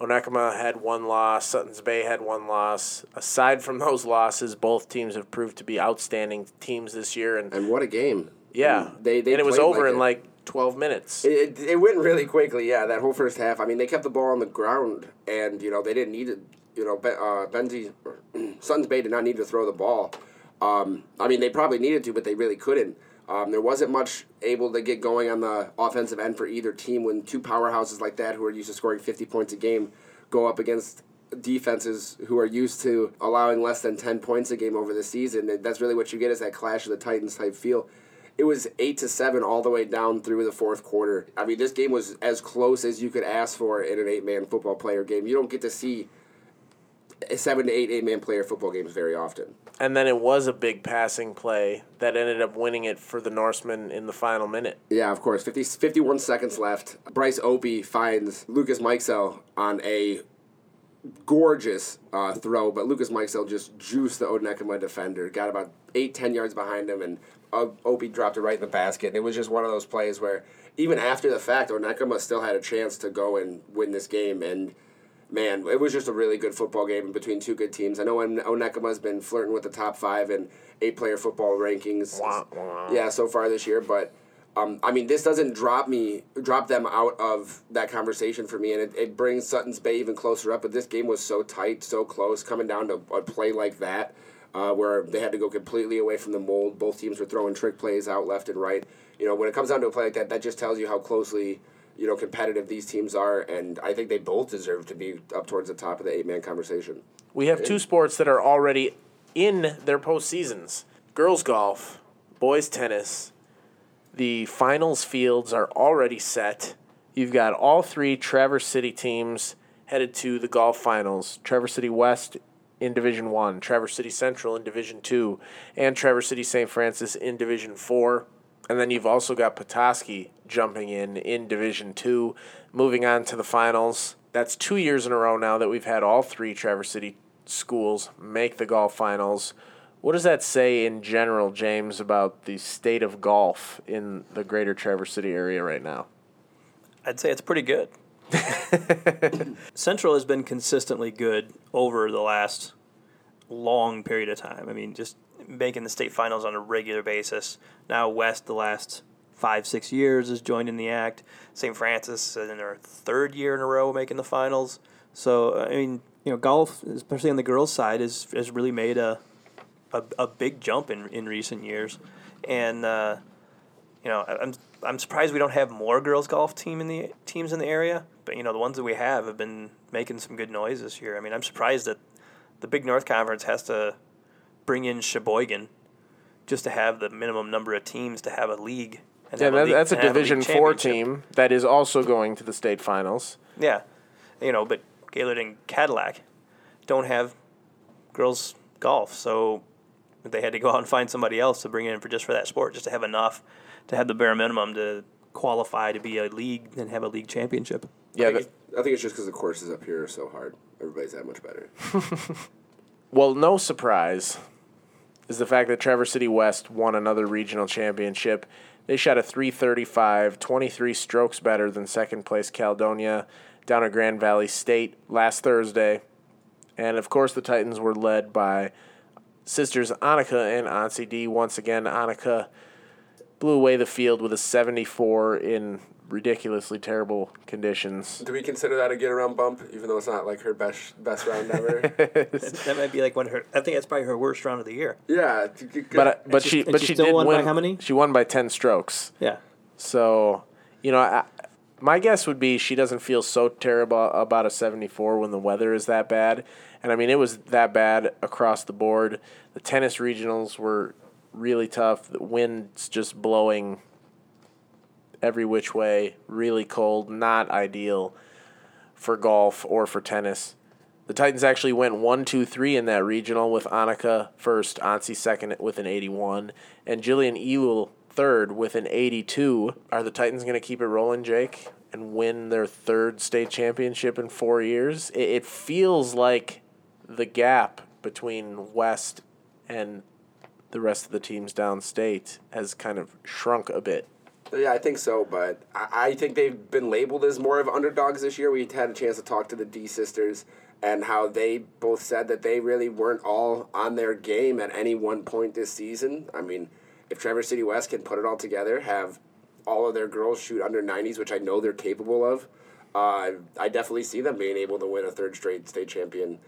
Onekama had one loss. Sutton's Bay had one loss. Aside from those losses, both teams have proved to be outstanding teams this year. And, and what a game. Yeah, and, they, they and it was over like in a, like twelve minutes. It, it it went really quickly, yeah, that whole first half. I mean, they kept the ball on the ground, and, you know, they didn't need to, you know, uh, Benzie, Sutton's Bay did not need to throw the ball. Um, I mean, they probably needed to, but they really couldn't. Um, there wasn't much able to get going on the offensive end for either team when two powerhouses like that, who are used to scoring fifty points a game, go up against defenses who are used to allowing less than ten points a game over the season. And that's really what you get, is that Clash of the Titans type feel. It was eight to seven all the way down through the fourth quarter. I mean, this game was as close as you could ask for in an eight-man football player game. You don't get to see seven to eight eight-man player football games very often. And then it was a big passing play that ended up winning it for the Norsemen in the final minute. Yeah, of course. fifty, fifty-one seconds left. Bryce Opie finds Lucas Mikesell on a gorgeous uh, throw, but Lucas Mikesell just juiced the Onekama defender, got about eight, ten yards behind him, and uh, Opie dropped it right in the basket. And it was just one of those plays where, even after the fact, Onekama still had a chance to go and win this game. And, man, it was just a really good football game between two good teams. I know Onekama's been flirting with the top five in eight-player football rankings. Wah, wah. Yeah, so far this year, but Um, I mean, this doesn't drop me, drop them out of that conversation for me, and it, it brings Sutton's Bay even closer up. But this game was so tight, so close, coming down to a play like that, uh, where they had to go completely away from the mold. Both teams were throwing trick plays out left and right. You know, when it comes down to a play like that, that just tells you how closely, you know, competitive these teams are, and I think they both deserve to be up towards the top of the eight-man conversation. We have two sports that are already in their postseasons: girls golf, boys tennis. The finals fields are already set. You've got all three Traverse City teams headed to the golf finals. Traverse City West in Division one, Traverse City Central in Division two, and Traverse City Saint Francis in Division four. And then you've also got Petoskey jumping in in Division two, moving on to the finals. That's two years in a row now that we've had all three Traverse City schools make the golf finals. What does that say in general, James, about the state of golf in the greater Traverse City area right now? I'd say it's pretty good. Central has been consistently good over the last long period of time. I mean, just making the state finals on a regular basis. Now West, the last five, six years, has joined in the act. Saint Francis is in their third year in a row making the finals. So, I mean, you know, golf, especially on the girls' side, is has really made a – A, a big jump in in recent years, and uh, you know I'm I'm surprised we don't have more girls golf team in the teams in the area. But you know the ones that we have have been making some good noise this year. I mean, I'm surprised that the Big North Conference has to bring in Cheboygan just to have the minimum number of teams to have a league. And yeah, that, league, that's a Division Four team that is also going to the state finals. Yeah, you know, but Gaylord and Cadillac don't have girls golf, so. They had to go out and find somebody else to bring in for just for that sport, just to have enough, to have the bare minimum to qualify to be a league and have a league championship. Yeah, I think, I think it's just because the courses up here are so hard. Everybody's that much better. Well, no surprise is the fact that Traverse City West won another regional championship. They shot a three thirty-five, twenty-three strokes better than second place Caledonia down at Grand Valley State last Thursday. And, of course, the Titans were led by sisters Annika and Ansi D. Once again, Annika blew away the field with a seventy-four in ridiculously terrible conditions. Do we consider that a get-around bump, even though it's not like her best best round ever? That might be like one of her. I think that's probably her worst round of the year. Yeah, but uh, but she, she but she, she still did won win. By how many? She won by ten strokes. Yeah. So you know, I, my guess would be she doesn't feel so terrible about a seventy-four when the weather is that bad. And, I mean, it was that bad across the board. The tennis regionals were really tough. The wind's just blowing every which way, really cold, not ideal for golf or for tennis. The Titans actually went one two three in that regional with Annika first, Ansi second with an eighty-one, and Jillian Ewell third with an eighty-two. Are the Titans going to keep it rolling, Jake, and win their third state championship in four years? It, it feels like the gap between West and the rest of the teams downstate has kind of shrunk a bit. Yeah, I think so, but I, I think they've been labeled as more of underdogs this year. We had a chance to talk to the D sisters and how they both said that they really weren't all on their game at any one point this season. I mean, if Traverse City West can put it all together, have all of their girls shoot under nineties, which I know they're capable of, uh, I definitely see them being able to win a third straight state championship.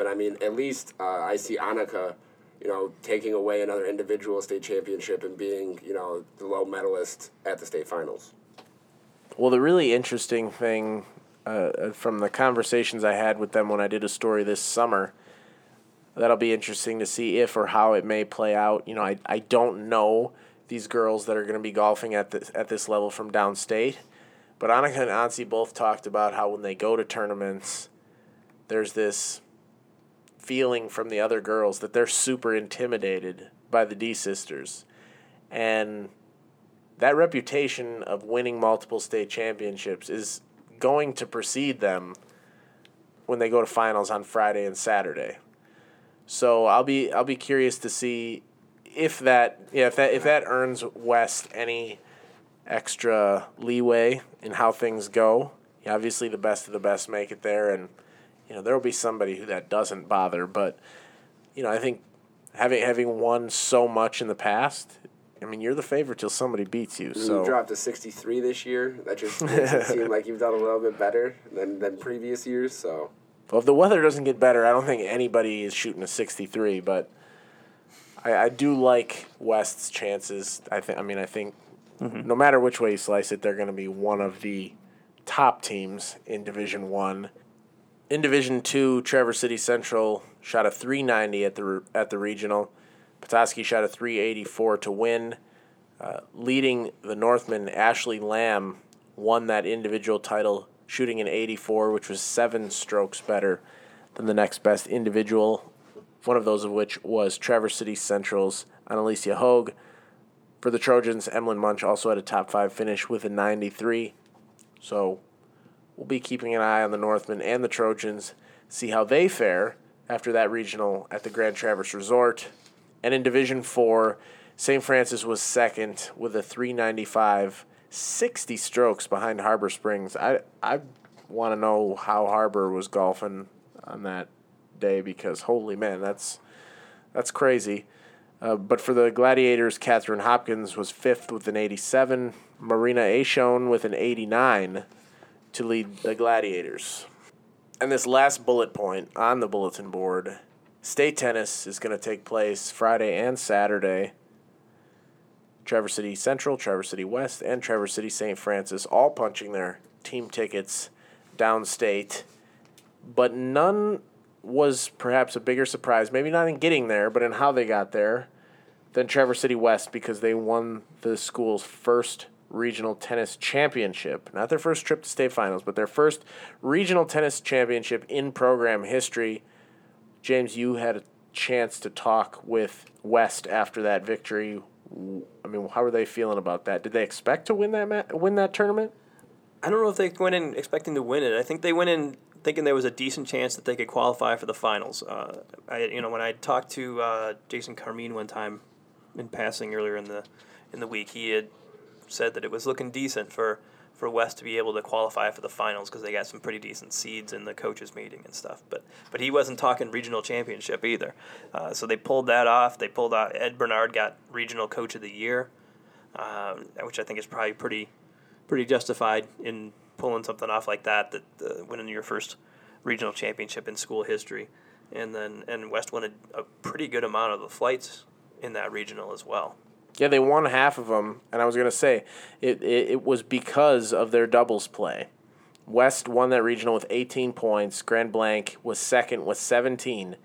And, I mean, at least uh, I see Annika, you know, taking away another individual state championship and being, you know, the low medalist at the state finals. Well, the really interesting thing uh, from the conversations I had with them when I did a story this summer, that'll be interesting to see if or how it may play out. You know, I, I don't know these girls that are going to be golfing at this, at this level from downstate. But Annika and Ansi both talked about how when they go to tournaments, there's this feeling from the other girls that they're super intimidated by the D sisters. And that reputation of winning multiple state championships is going to precede them when they go to finals on Friday and Saturday. So I'll be I'll be curious to see if that yeah, if that if that earns West any extra leeway in how things go. Yeah, obviously the best of the best make it there, and you know, there will be somebody who that doesn't bother, but, you know, I think having having won so much in the past, I mean, you're the favorite till somebody beats you. So you dropped to sixty-three this year. That just makes it seem like you've done a little bit better than, than previous years. So, well, if the weather doesn't get better, I don't think anybody is shooting a sixty-three. But I, I do like West's chances. I think. I mean, I think mm-hmm. no matter which way you slice it, they're going to be one of the top teams in Division One. In Division Two, Traverse City Central shot a three ninety at the at the regional. Petoskey shot a three eighty-four to win. Uh, leading the Northman, Ashley Lamb won that individual title, shooting an eighty-four, which was seven strokes better than the next best individual, one of those of which was Traverse City Central's Annalicia Hogue. For the Trojans, Emlyn Munch also had a top-five finish with a ninety-three. So we'll be keeping an eye on the Northman and the Trojans, see how they fare after that regional at the Grand Traverse Resort. And in Division four, Saint Francis was second with a three ninety-five, sixty strokes behind Harbor Springs. I I want to know how Harbor was golfing on that day because, holy man, that's that's crazy. Uh, but for the Gladiators, Catherine Hopkins was fifth with an eighty-seven, Marina Ashone with an eighty-nine to lead the Gladiators. And this last bullet point on the bulletin board, state tennis is going to take place Friday and Saturday. Traverse City Central, Traverse City West, and Traverse City Saint Francis all punching their team tickets downstate. But none was perhaps a bigger surprise, maybe not in getting there, but in how they got there, than Traverse City West because they won the school's first regional tennis championship. Not their first trip to state finals, but their first regional tennis championship in program history. James, you had a chance to talk with West after that victory. I mean, how were they feeling about that? Did they expect to win that ma- win that tournament? I don't know if they went in expecting to win it. I think they went in thinking there was a decent chance that they could qualify for the finals. Uh, I, you know, when I talked to uh, Jason Carmine one time in passing earlier in the in the week, he had said that it was looking decent for, for West to be able to qualify for the finals because they got some pretty decent seeds in the coaches' meeting and stuff. But but he wasn't talking regional championship either. Uh, so they pulled that off. They pulled out. Ed Bernard got regional coach of the year, um, which I think is probably pretty pretty justified in pulling something off like that, that uh, winning your first regional championship in school history. And then and West won a, a pretty good amount of the flights in that regional as well. Yeah, they won half of them, and I was going to say it, it it was because of their doubles play. West won that regional with eighteen points. Grand Blanc was second with seventeen,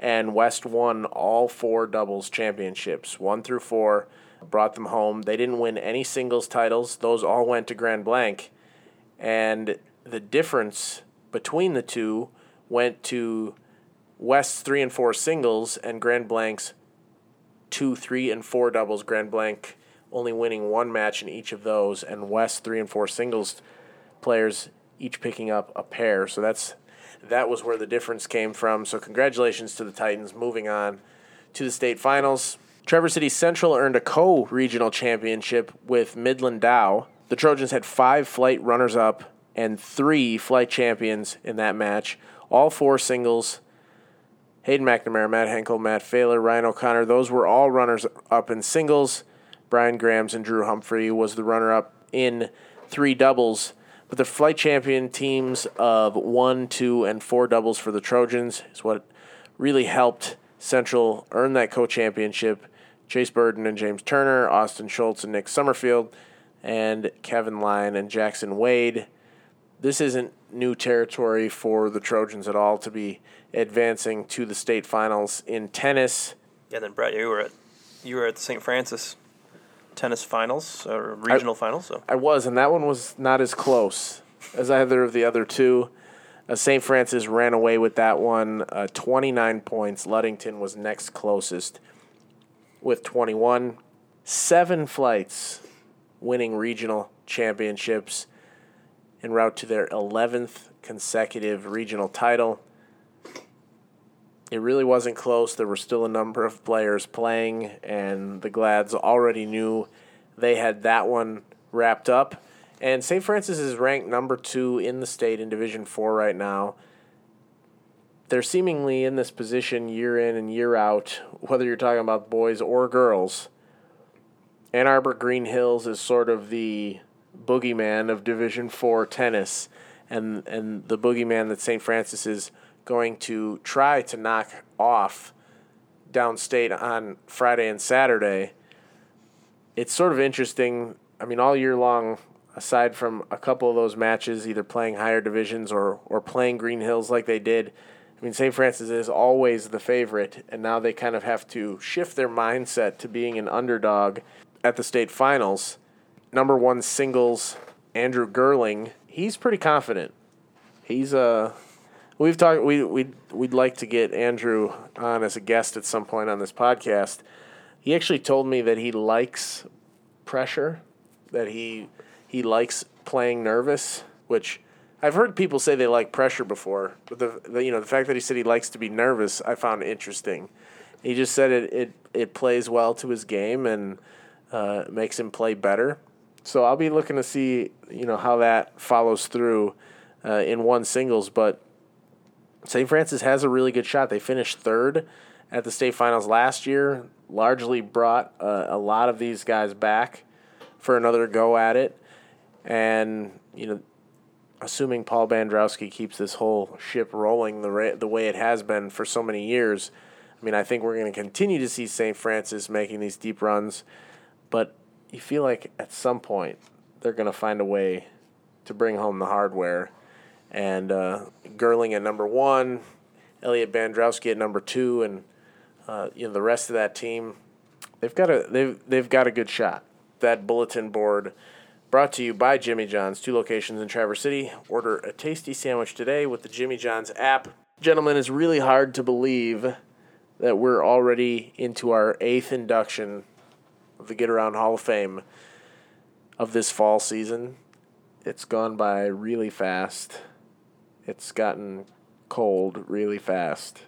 and West won all four doubles championships, one through four, brought them home. They didn't win any singles titles. Those all went to Grand Blanc, and the difference between the two went to West's three and four singles and Grand Blanc's two, three, and four doubles, Grand Blanc only winning one match in each of those, and West three and four singles players each picking up a pair. So that's that was where the difference came from. So congratulations to the Titans. Moving on to the state finals. Traverse City Central earned a co-regional championship with Midland Dow. The Trojans had five flight runners-up and three flight champions in that match, all four singles. Hayden McNamara, Matt Henkel, Matt Failer, Ryan O'Connor, those were all runners-up in singles. Brian Grams and Drew Humphrey was the runner-up in three doubles. But the flight champion teams of one, two, and four doubles for the Trojans is what really helped Central earn that co-championship. Chase Burden and James Turner, Austin Schultz and Nick Summerfield, and Kevin Lyon and Jackson Wade. This isn't new territory for the Trojans at all to be advancing to the state finals in tennis. Yeah, then Brett, you were at you were at the Saint Francis tennis finals or regional I, finals. So I was, and that one was not as close as either of the other two. Uh, Saint Francis ran away with that one, uh, twenty-nine points. Ludington was next closest with twenty-one. Seven flights winning regional championships en route to their eleventh consecutive regional title. It really wasn't close. There were still a number of players playing, and the Glads already knew they had that one wrapped up. And Saint Francis is ranked number two in the state in Division four right now. They're seemingly in this position year in and year out, whether you're talking about boys or girls, Ann Arbor Green Hills is sort of the boogeyman of Division Four tennis, and and the boogeyman that Saint Francis is going to try to knock off downstate on Friday and Saturday. It's sort of interesting. I mean, all year long, aside from a couple of those matches, either playing higher divisions or, or playing Green Hills like they did, I mean, Saint Francis is always the favorite, and now they kind of have to shift their mindset to being an underdog at the state finals. Number one singles, Andrew Grayling, he's pretty confident. He's uh, we've talked we we we'd like to get Andrew on as a guest at some point on this podcast. He actually told me that he likes pressure, that he he likes playing nervous, which I've heard people say they like pressure before, but the, the you know the fact that he said he likes to be nervous, I found interesting. He just said it it, it plays well to his game and uh, makes him play better. So I'll be looking to see you know how that follows through uh, in one singles. But Saint Francis has a really good shot. They finished third at the state finals last year, largely brought uh, a lot of these guys back for another go at it, and you know. Assuming Paul Bandrowski keeps this whole ship rolling the ra- the way it has been for so many years, I mean, I think we're going to continue to see Saint Francis making these deep runs, but you feel like at some point they're going to find a way to bring home the hardware. And uh, Grayling at number one, Elliot Bandrowski at number two, and uh, you know the rest of that team, they've got a they've they've got a good shot. That bulletin board. Brought to you by Jimmy John's, two locations in Traverse City. Order a tasty sandwich today with the Jimmy John's app. Gentlemen, it's really hard to believe that we're already into our eighth induction of the Get Around Hall of Fame of this fall season. It's gone by really fast. It's gotten cold really fast.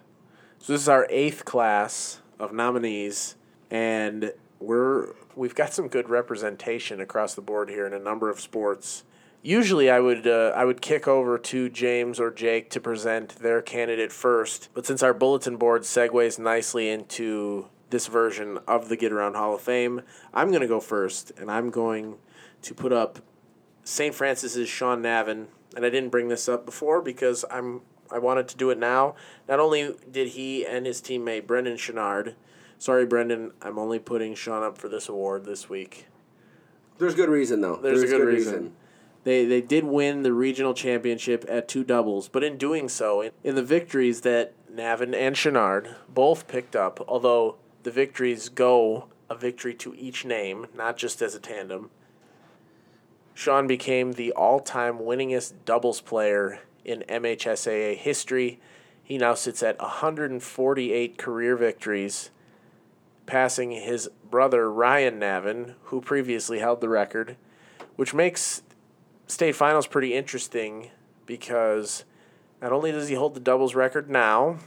So this is our eighth class of nominees, and we're... We've got some good representation across the board here in a number of sports. Usually I would uh, I would kick over to James or Jake to present their candidate first, but since our bulletin board segues nicely into this version of the Get Around Hall of Fame, I'm going to go first, and I'm going to put up Saint Francis's Sean Navin, and I didn't bring this up before because I'm I wanted to do it now. Not only did he and his teammate Brendan Chouinard. Sorry, Brendan, I'm only putting Sean up for this award this week. There's good reason, though. There's, There's a good, good reason. reason. They they did win the regional championship at two doubles, but in doing so, in, in the victories that Navin and Chouinard both picked up, although the victories go a victory to each name, not just as a tandem, Sean became the all-time winningest doubles player in M H S A A history. He now sits at one hundred forty-eight career victories, passing his brother Ryan Navin, who previously held the record, which makes state finals pretty interesting because not only does he hold the doubles record now,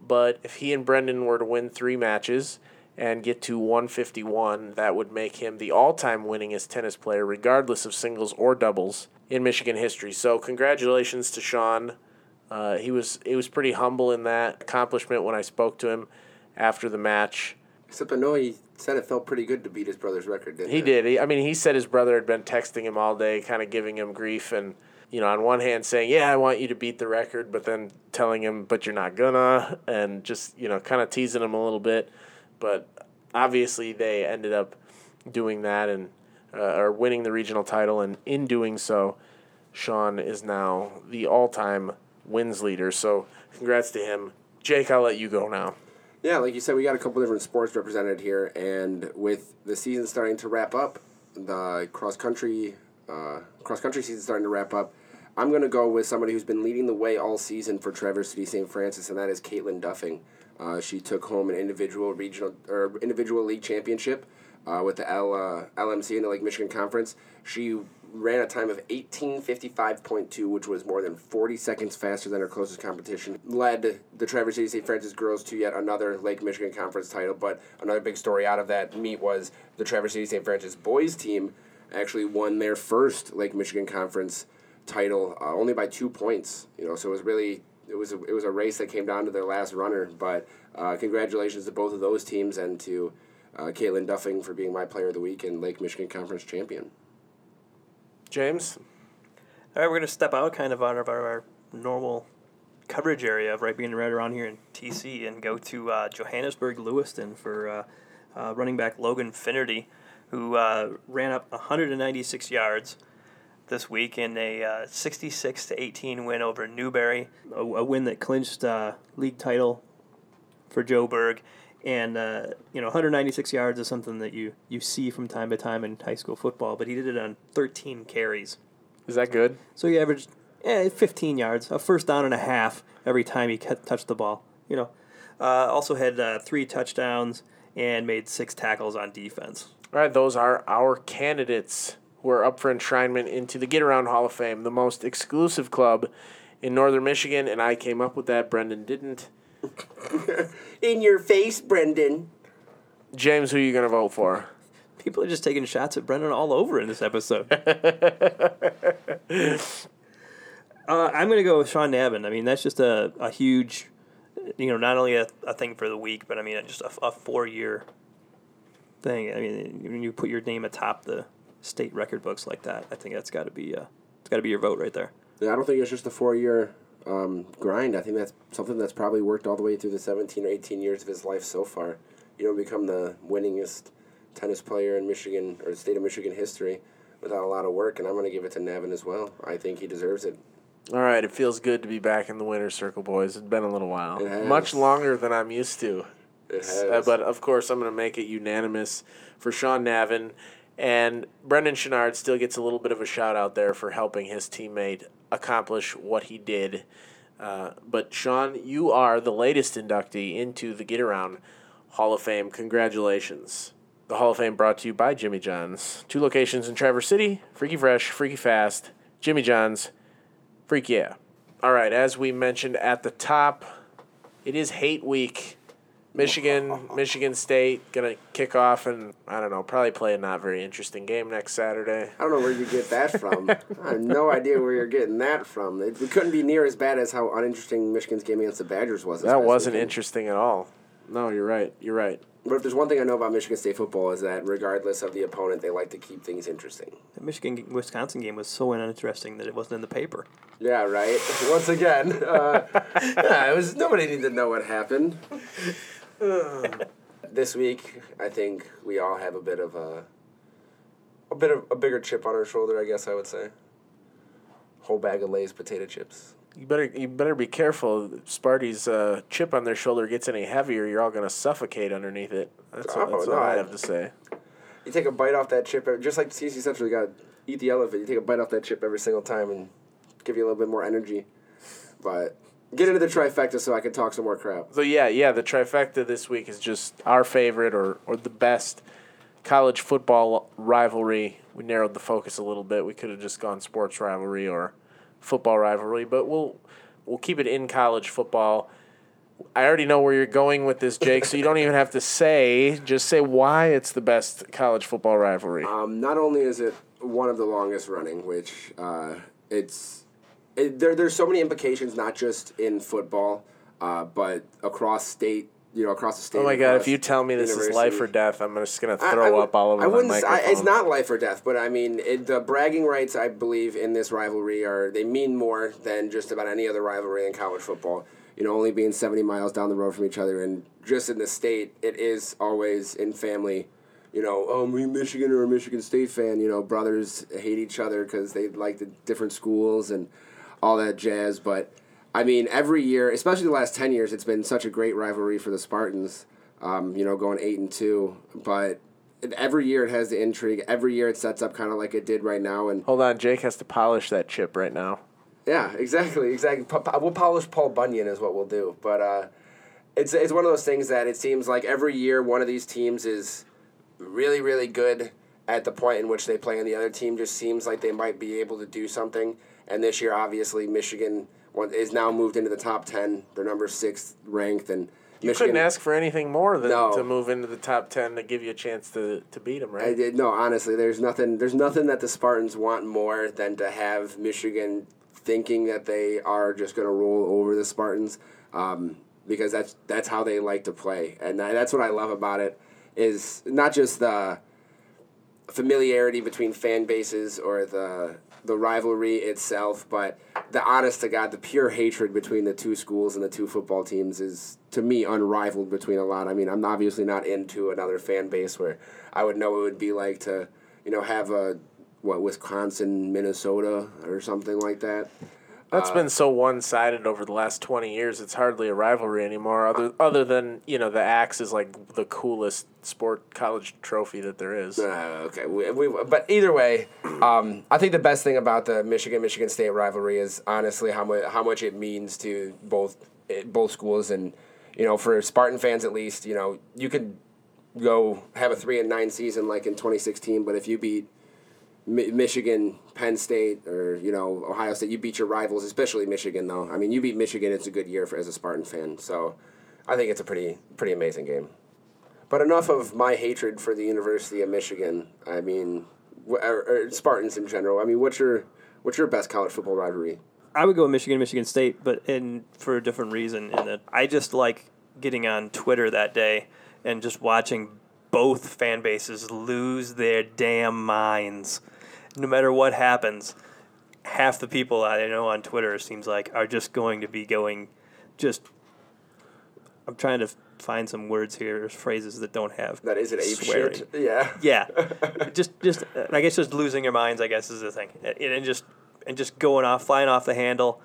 but if he and Brendan were to win three matches and get to one fifty-one, that would make him the all-time winningest tennis player, regardless of singles or doubles, in Michigan history. So congratulations to Sean. Uh, he was he was pretty humble in that accomplishment when I spoke to him after the match. Except I know he said it felt pretty good to beat his brother's record, didn't he? He did. He, I mean, he said his brother had been texting him all day, kind of giving him grief and, you know, on one hand saying, yeah, I want you to beat the record, but then telling him, but you're not gonna, and just, you know, kind of teasing him a little bit. But obviously they ended up doing that and uh, or winning the regional title, and in doing so, Sean is now the all-time wins leader. So congrats to him. Jake, I'll let you go now. Yeah, like you said, we got a couple different sports represented here, and with the season starting to wrap up, the cross country uh, cross country season starting to wrap up, I'm going to go with somebody who's been leading the way all season for Traverse City Saint Francis, and that is Caitlin Duffing. Uh, she took home an individual regional or individual league championship uh, with the L, uh, L M C in the Lake Michigan Conference. She ran a time of eighteen fifty-five point two, which was more than forty seconds faster than her closest competition. Led the Traverse City Saint Francis girls to yet another Lake Michigan Conference title, but another big story out of that meet was the Traverse City Saint Francis boys team actually won their first Lake Michigan Conference title uh, only by two points. You know, so it was really it was a, it was a race that came down to their last runner. But uh, congratulations to both of those teams and to uh, Caitlin Duffing for being my player of the week and Lake Michigan Conference champion. James? All right, we're going to step out kind of out of our, our normal coverage area of right being right around here in T C and go to uh, Johannesburg Lewiston for uh, uh, running back Logan Finnerty, who uh, ran up one hundred ninety-six yards this week in a uh, sixty-six to eighteen win over Newberry, a, a win that clinched uh, league title for Joe Berg. And, uh, you know, one hundred ninety-six yards is something that you, you see from time to time in high school football, but he did it on thirteen carries. Is that good? So he averaged eh, fifteen yards, a first down and a half every time he touched the ball, you know. Uh, also had uh, three touchdowns and made six tackles on defense. All right, those are our candidates who are up for enshrinement into the Get Around Hall of Fame, the most exclusive club in Northern Michigan, and I came up with that. Brendan didn't. In your face, Brendan. James, who are you going to vote for? People are just taking shots at Brendan all over in this episode. uh, I'm going to go with Sean Nabhan. I mean, that's just a, a huge, you know, not only a, a thing for the week, but I mean, just a, a four-year thing. I mean, when you put your name atop the state record books like that, I think that's got to be uh, it's got to be your vote right there. Yeah, I don't think it's just a four-year Um, grind. I think that's something that's probably worked all the way through the seventeen or eighteen years of his life so far. You don't become the winningest tennis player in Michigan or the state of Michigan history without a lot of work, and I'm going to give it to Nabhan as well. I think he deserves it. All right, it feels good to be back in the winner's circle, boys. It's been a little while. Much longer than I'm used to. It has. Uh, but, of course, I'm going to make it unanimous for Sean Nabhan. And Brendan Chouinard still gets a little bit of a shout-out there for helping his teammate accomplish what he did. Uh, but, Sean, you are the latest inductee into the Get Around Hall of Fame. Congratulations. The Hall of Fame brought to you by Jimmy John's. Two locations in Traverse City, Freaky Fresh, Freaky Fast, Jimmy John's, Freak Yeah. All right, as we mentioned at the top, it is Hate Week. Michigan, Michigan State going to kick off and, I don't know, probably play a not very interesting game next Saturday. I don't know where you get that from. I have no idea where you're getting that from. It couldn't be near as bad as how uninteresting Michigan's game against the Badgers was. That wasn't weekend. Interesting at all. No, you're right. You're right. But if there's one thing I know about Michigan State football is that regardless of the opponent, they like to keep things interesting. The Michigan-Wisconsin game was so uninteresting that it wasn't in the paper. Yeah, right. Once again, uh, yeah, it was. Nobody needed to know what happened. This week, I think we all have a bit of a, a bit of a bigger chip on our shoulder. I guess I would say, whole bag of Lay's potato chips. You better, you better be careful. Sparty's uh, chip on their shoulder gets any heavier, you're all gonna suffocate underneath it. That's, oh, what, that's no, what I have to say. You take a bite off that chip, just like T C Central. You gotta eat the elephant. You take a bite off that chip every single time and give you a little bit more energy, but. Get into the trifecta so I can talk some more crap. So, yeah, yeah, the trifecta this week is just our favorite or, or the best college football rivalry. We narrowed the focus a little bit. We could have just gone sports rivalry or football rivalry, but we'll we'll keep it in college football. I already know where you're going with this, Jake, so you don't even have to say. Just say why it's the best college football rivalry. Um, not only is it one of the longest running, which uh, it's... It, there, there's so many implications, not just in football, uh, but across state, you know, across the state. Oh, my God, if you tell me this is life or death, I'm just going to throw I, I would, up all over I wouldn't, my microphone. I, it's not life or death, but, I mean, it, the bragging rights, I believe, in this rivalry are, they mean more than just about any other rivalry in college football. You know, only being seventy miles down the road from each other, and just in the state, it is always in family. You know, oh, me Michigan or a Michigan State fan, you know, brothers hate each other because they like the different schools and all that jazz, but, I mean, every year, especially the last ten years, it's been such a great rivalry for the Spartans, um, you know, going eight and two, but every year it has the intrigue. Every year it sets up kind of like it did right now. And hold on, Jake has to polish that chip right now. Yeah, exactly, exactly. We'll polish Paul Bunyan is what we'll do, but uh, it's, it's one of those things that it seems like every year one of these teams is really, really good at the point in which they play, and the other team just seems like they might be able to do something. And this year, obviously, Michigan is now moved into the top ten. They're number sixth ranked. And you Michigan, couldn't ask for anything more than no. to move into the top ten to give you a chance to, to beat them, right? I did, no, honestly, there's nothing There's nothing that the Spartans want more than to have Michigan thinking that they are just going to roll over the Spartans um, because that's that's how they like to play. And that's what I love about it. is not just the familiarity between fan bases or the the rivalry itself, but the honest to God, the pure hatred between the two schools and the two football teams is, to me, unrivaled between a lot. I mean, I'm obviously not into another fan base where I would know what it would be like to, you know, have a, what, Wisconsin, Minnesota or something like that. That's uh, been so one-sided over the last twenty years, it's hardly a rivalry anymore, other other than, you know, the Axe is like the coolest sport college trophy that there is. Uh, okay, we, we, but either way, um, I think the best thing about the Michigan-Michigan State rivalry is honestly how, mu- how much it means to both it, both schools. And, you know, for Spartan fans at least, you know, you could go have a three and nine season like in twenty sixteen, but if you beat Michigan, Penn State, or, you know, Ohio State, you beat your rivals, especially Michigan, though. I mean, you beat Michigan, it's a good year for as a Spartan fan. So I think it's a pretty pretty amazing game. But enough of my hatred for the University of Michigan. I mean, or, or Spartans in general. I mean, what's your what's your best college football rivalry? I would go Michigan, Michigan State, but in for a different reason. In that I just like getting on Twitter that day and just watching both fan bases lose their damn minds. No matter what happens, half the people I know on Twitter, it seems like, are just going to be going just – I'm trying to find some words here, phrases that don't have That is an ape shit. Yeah. Yeah. just, just I guess just losing your minds, I guess, is the thing. And, and, just, and just going off, flying off the handle.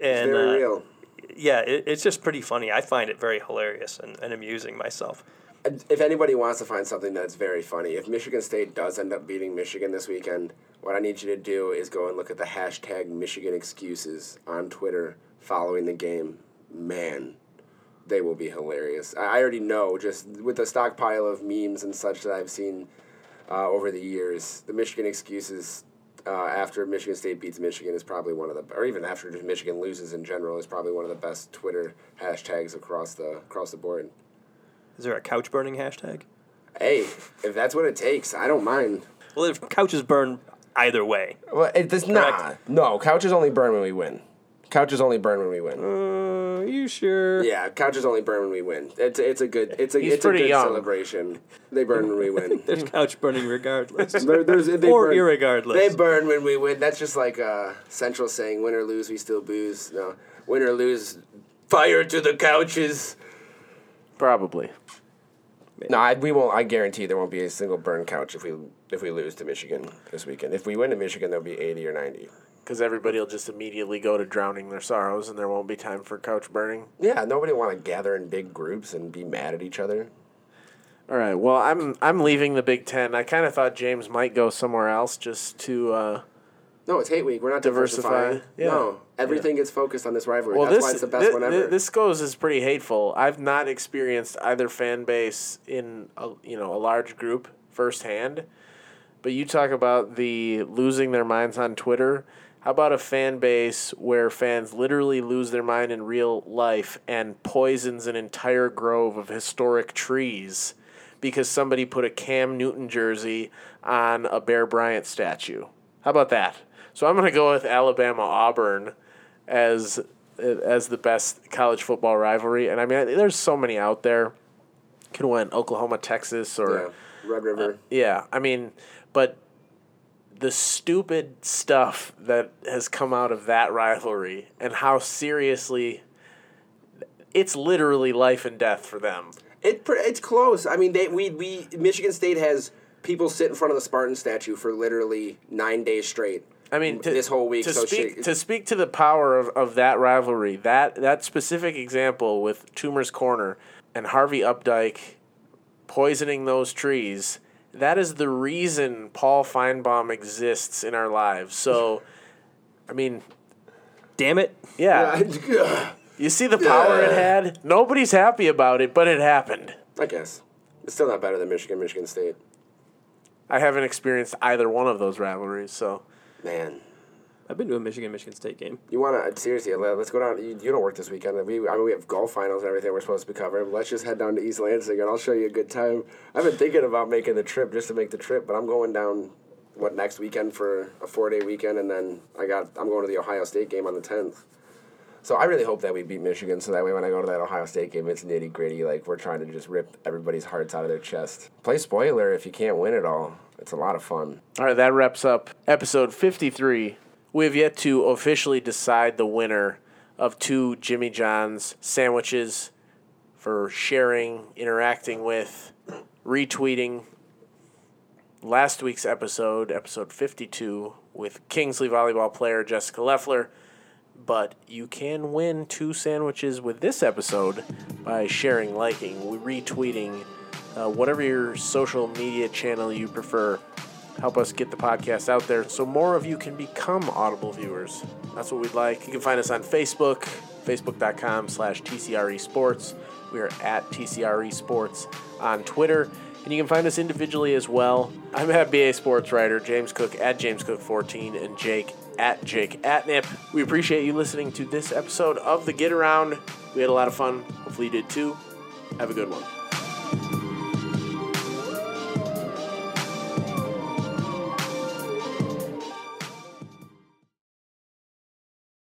And, it's very uh, real. Yeah, it, it's just pretty funny. I find it very hilarious and, and amusing myself. If anybody wants to find something that's very funny, if Michigan State does end up beating Michigan this weekend, what I need you to do is go and look at the hashtag Michigan Excuses on Twitter following the game. Man, they will be hilarious. I already know, just with the stockpile of memes and such that I've seen uh, over the years, the Michigan Excuses uh, after Michigan State beats Michigan is probably one of the, or even after just Michigan loses in general, is probably one of the best Twitter hashtags across the across the board. Is there a couch burning hashtag? Hey, if that's what it takes, I don't mind. Well, if couches burn either way. Well, it does not. Nah, no, couches only burn when we win. Couches only burn when we win. Uh, are you sure? Yeah, couches only burn when we win. It's it's a good it's a He's it's a good young. celebration. They burn when we win. There's couch burning regardless. there, there's, they or burn, irregardless. They burn when we win. That's just like uh, Central saying, "Win or lose, we still booze." No, win or lose, fire to the couches. Probably. No, I, we won't. I guarantee there won't be a single burn couch if we if we lose to Michigan this weekend. If we win to Michigan, there'll be eighty or ninety. Because everybody will just immediately go to drowning their sorrows, and there won't be time for couch burning. Yeah, nobody want to gather in big groups and be mad at each other. All right. Well, I'm I'm leaving the Big Ten. I kind of thought James might go somewhere else just to. Uh, No, it's hate week. We're not diversifying. Diversify. Yeah. No, everything yeah. gets focused on this rivalry. Well, That's this, why it's the best this, one ever. This goes is pretty hateful. I've not experienced either fan base in a, you know, a large group firsthand, but you talk about the losing their minds on Twitter. How about a fan base where fans literally lose their mind in real life and poisons an entire grove of historic trees because somebody put a Cam Newton jersey on a Bear Bryant statue? How about that? So I'm going to go with Alabama-Auburn as as the best college football rivalry. And, I mean, there's so many out there. Could have went Oklahoma-Texas or yeah, Red River. Uh, yeah, I mean, but the stupid stuff that has come out of that rivalry and how seriously it's literally life and death for them. It It's close. I mean, they we we Michigan State has people sit in front of the Spartan statue for literally nine days straight. I mean, to, this whole week. To, so speak, she, to speak to the power of, of that rivalry, that that specific example with Toomer's Corner and Harvey Updike poisoning those trees, that is the reason Paul Feinbaum exists in our lives. So, I mean, damn it. Yeah. You see the power yeah. it had? Nobody's happy about it, but it happened. I guess. It's still not better than Michigan, Michigan State. I haven't experienced either one of those rivalries, so... Man, I've been to a Michigan Michigan State game. You want to seriously? Let's go down. You, you don't work this weekend. We I mean we have golf finals and everything we're supposed to be covering. Let's just head down to East Lansing and I'll show you a good time. I've been thinking about making the trip just to make the trip, but I'm going down what next weekend for a four day weekend, and then I got I'm going to the Ohio State game on the tenth. So I really hope that we beat Michigan, so that way when I go to that Ohio State game, it's nitty-gritty. Like, we're trying to just rip everybody's hearts out of their chest. Play spoiler if you can't win it all. It's a lot of fun. All right, that wraps up episode fifty-three. We have yet to officially decide the winner of two Jimmy John's sandwiches for sharing, interacting with, retweeting last week's episode, episode fifty-two, with Kingsley volleyball player Jessica Leffler. But you can win two sandwiches with this episode by sharing, liking, retweeting, uh, whatever your social media channel you prefer. Help us get the podcast out there so more of you can become Audible viewers. That's what we'd like. You can find us on Facebook, facebook.com slash TCRE Sports. We are at T C R E Sports on Twitter. And you can find us individually as well. I'm at B A Sports Writer, James Cook at James Cook fourteen, and Jake at Jake Atnip. We appreciate you listening to this episode of The Get Around. We had a lot of fun. Hopefully you did too. Have a good one.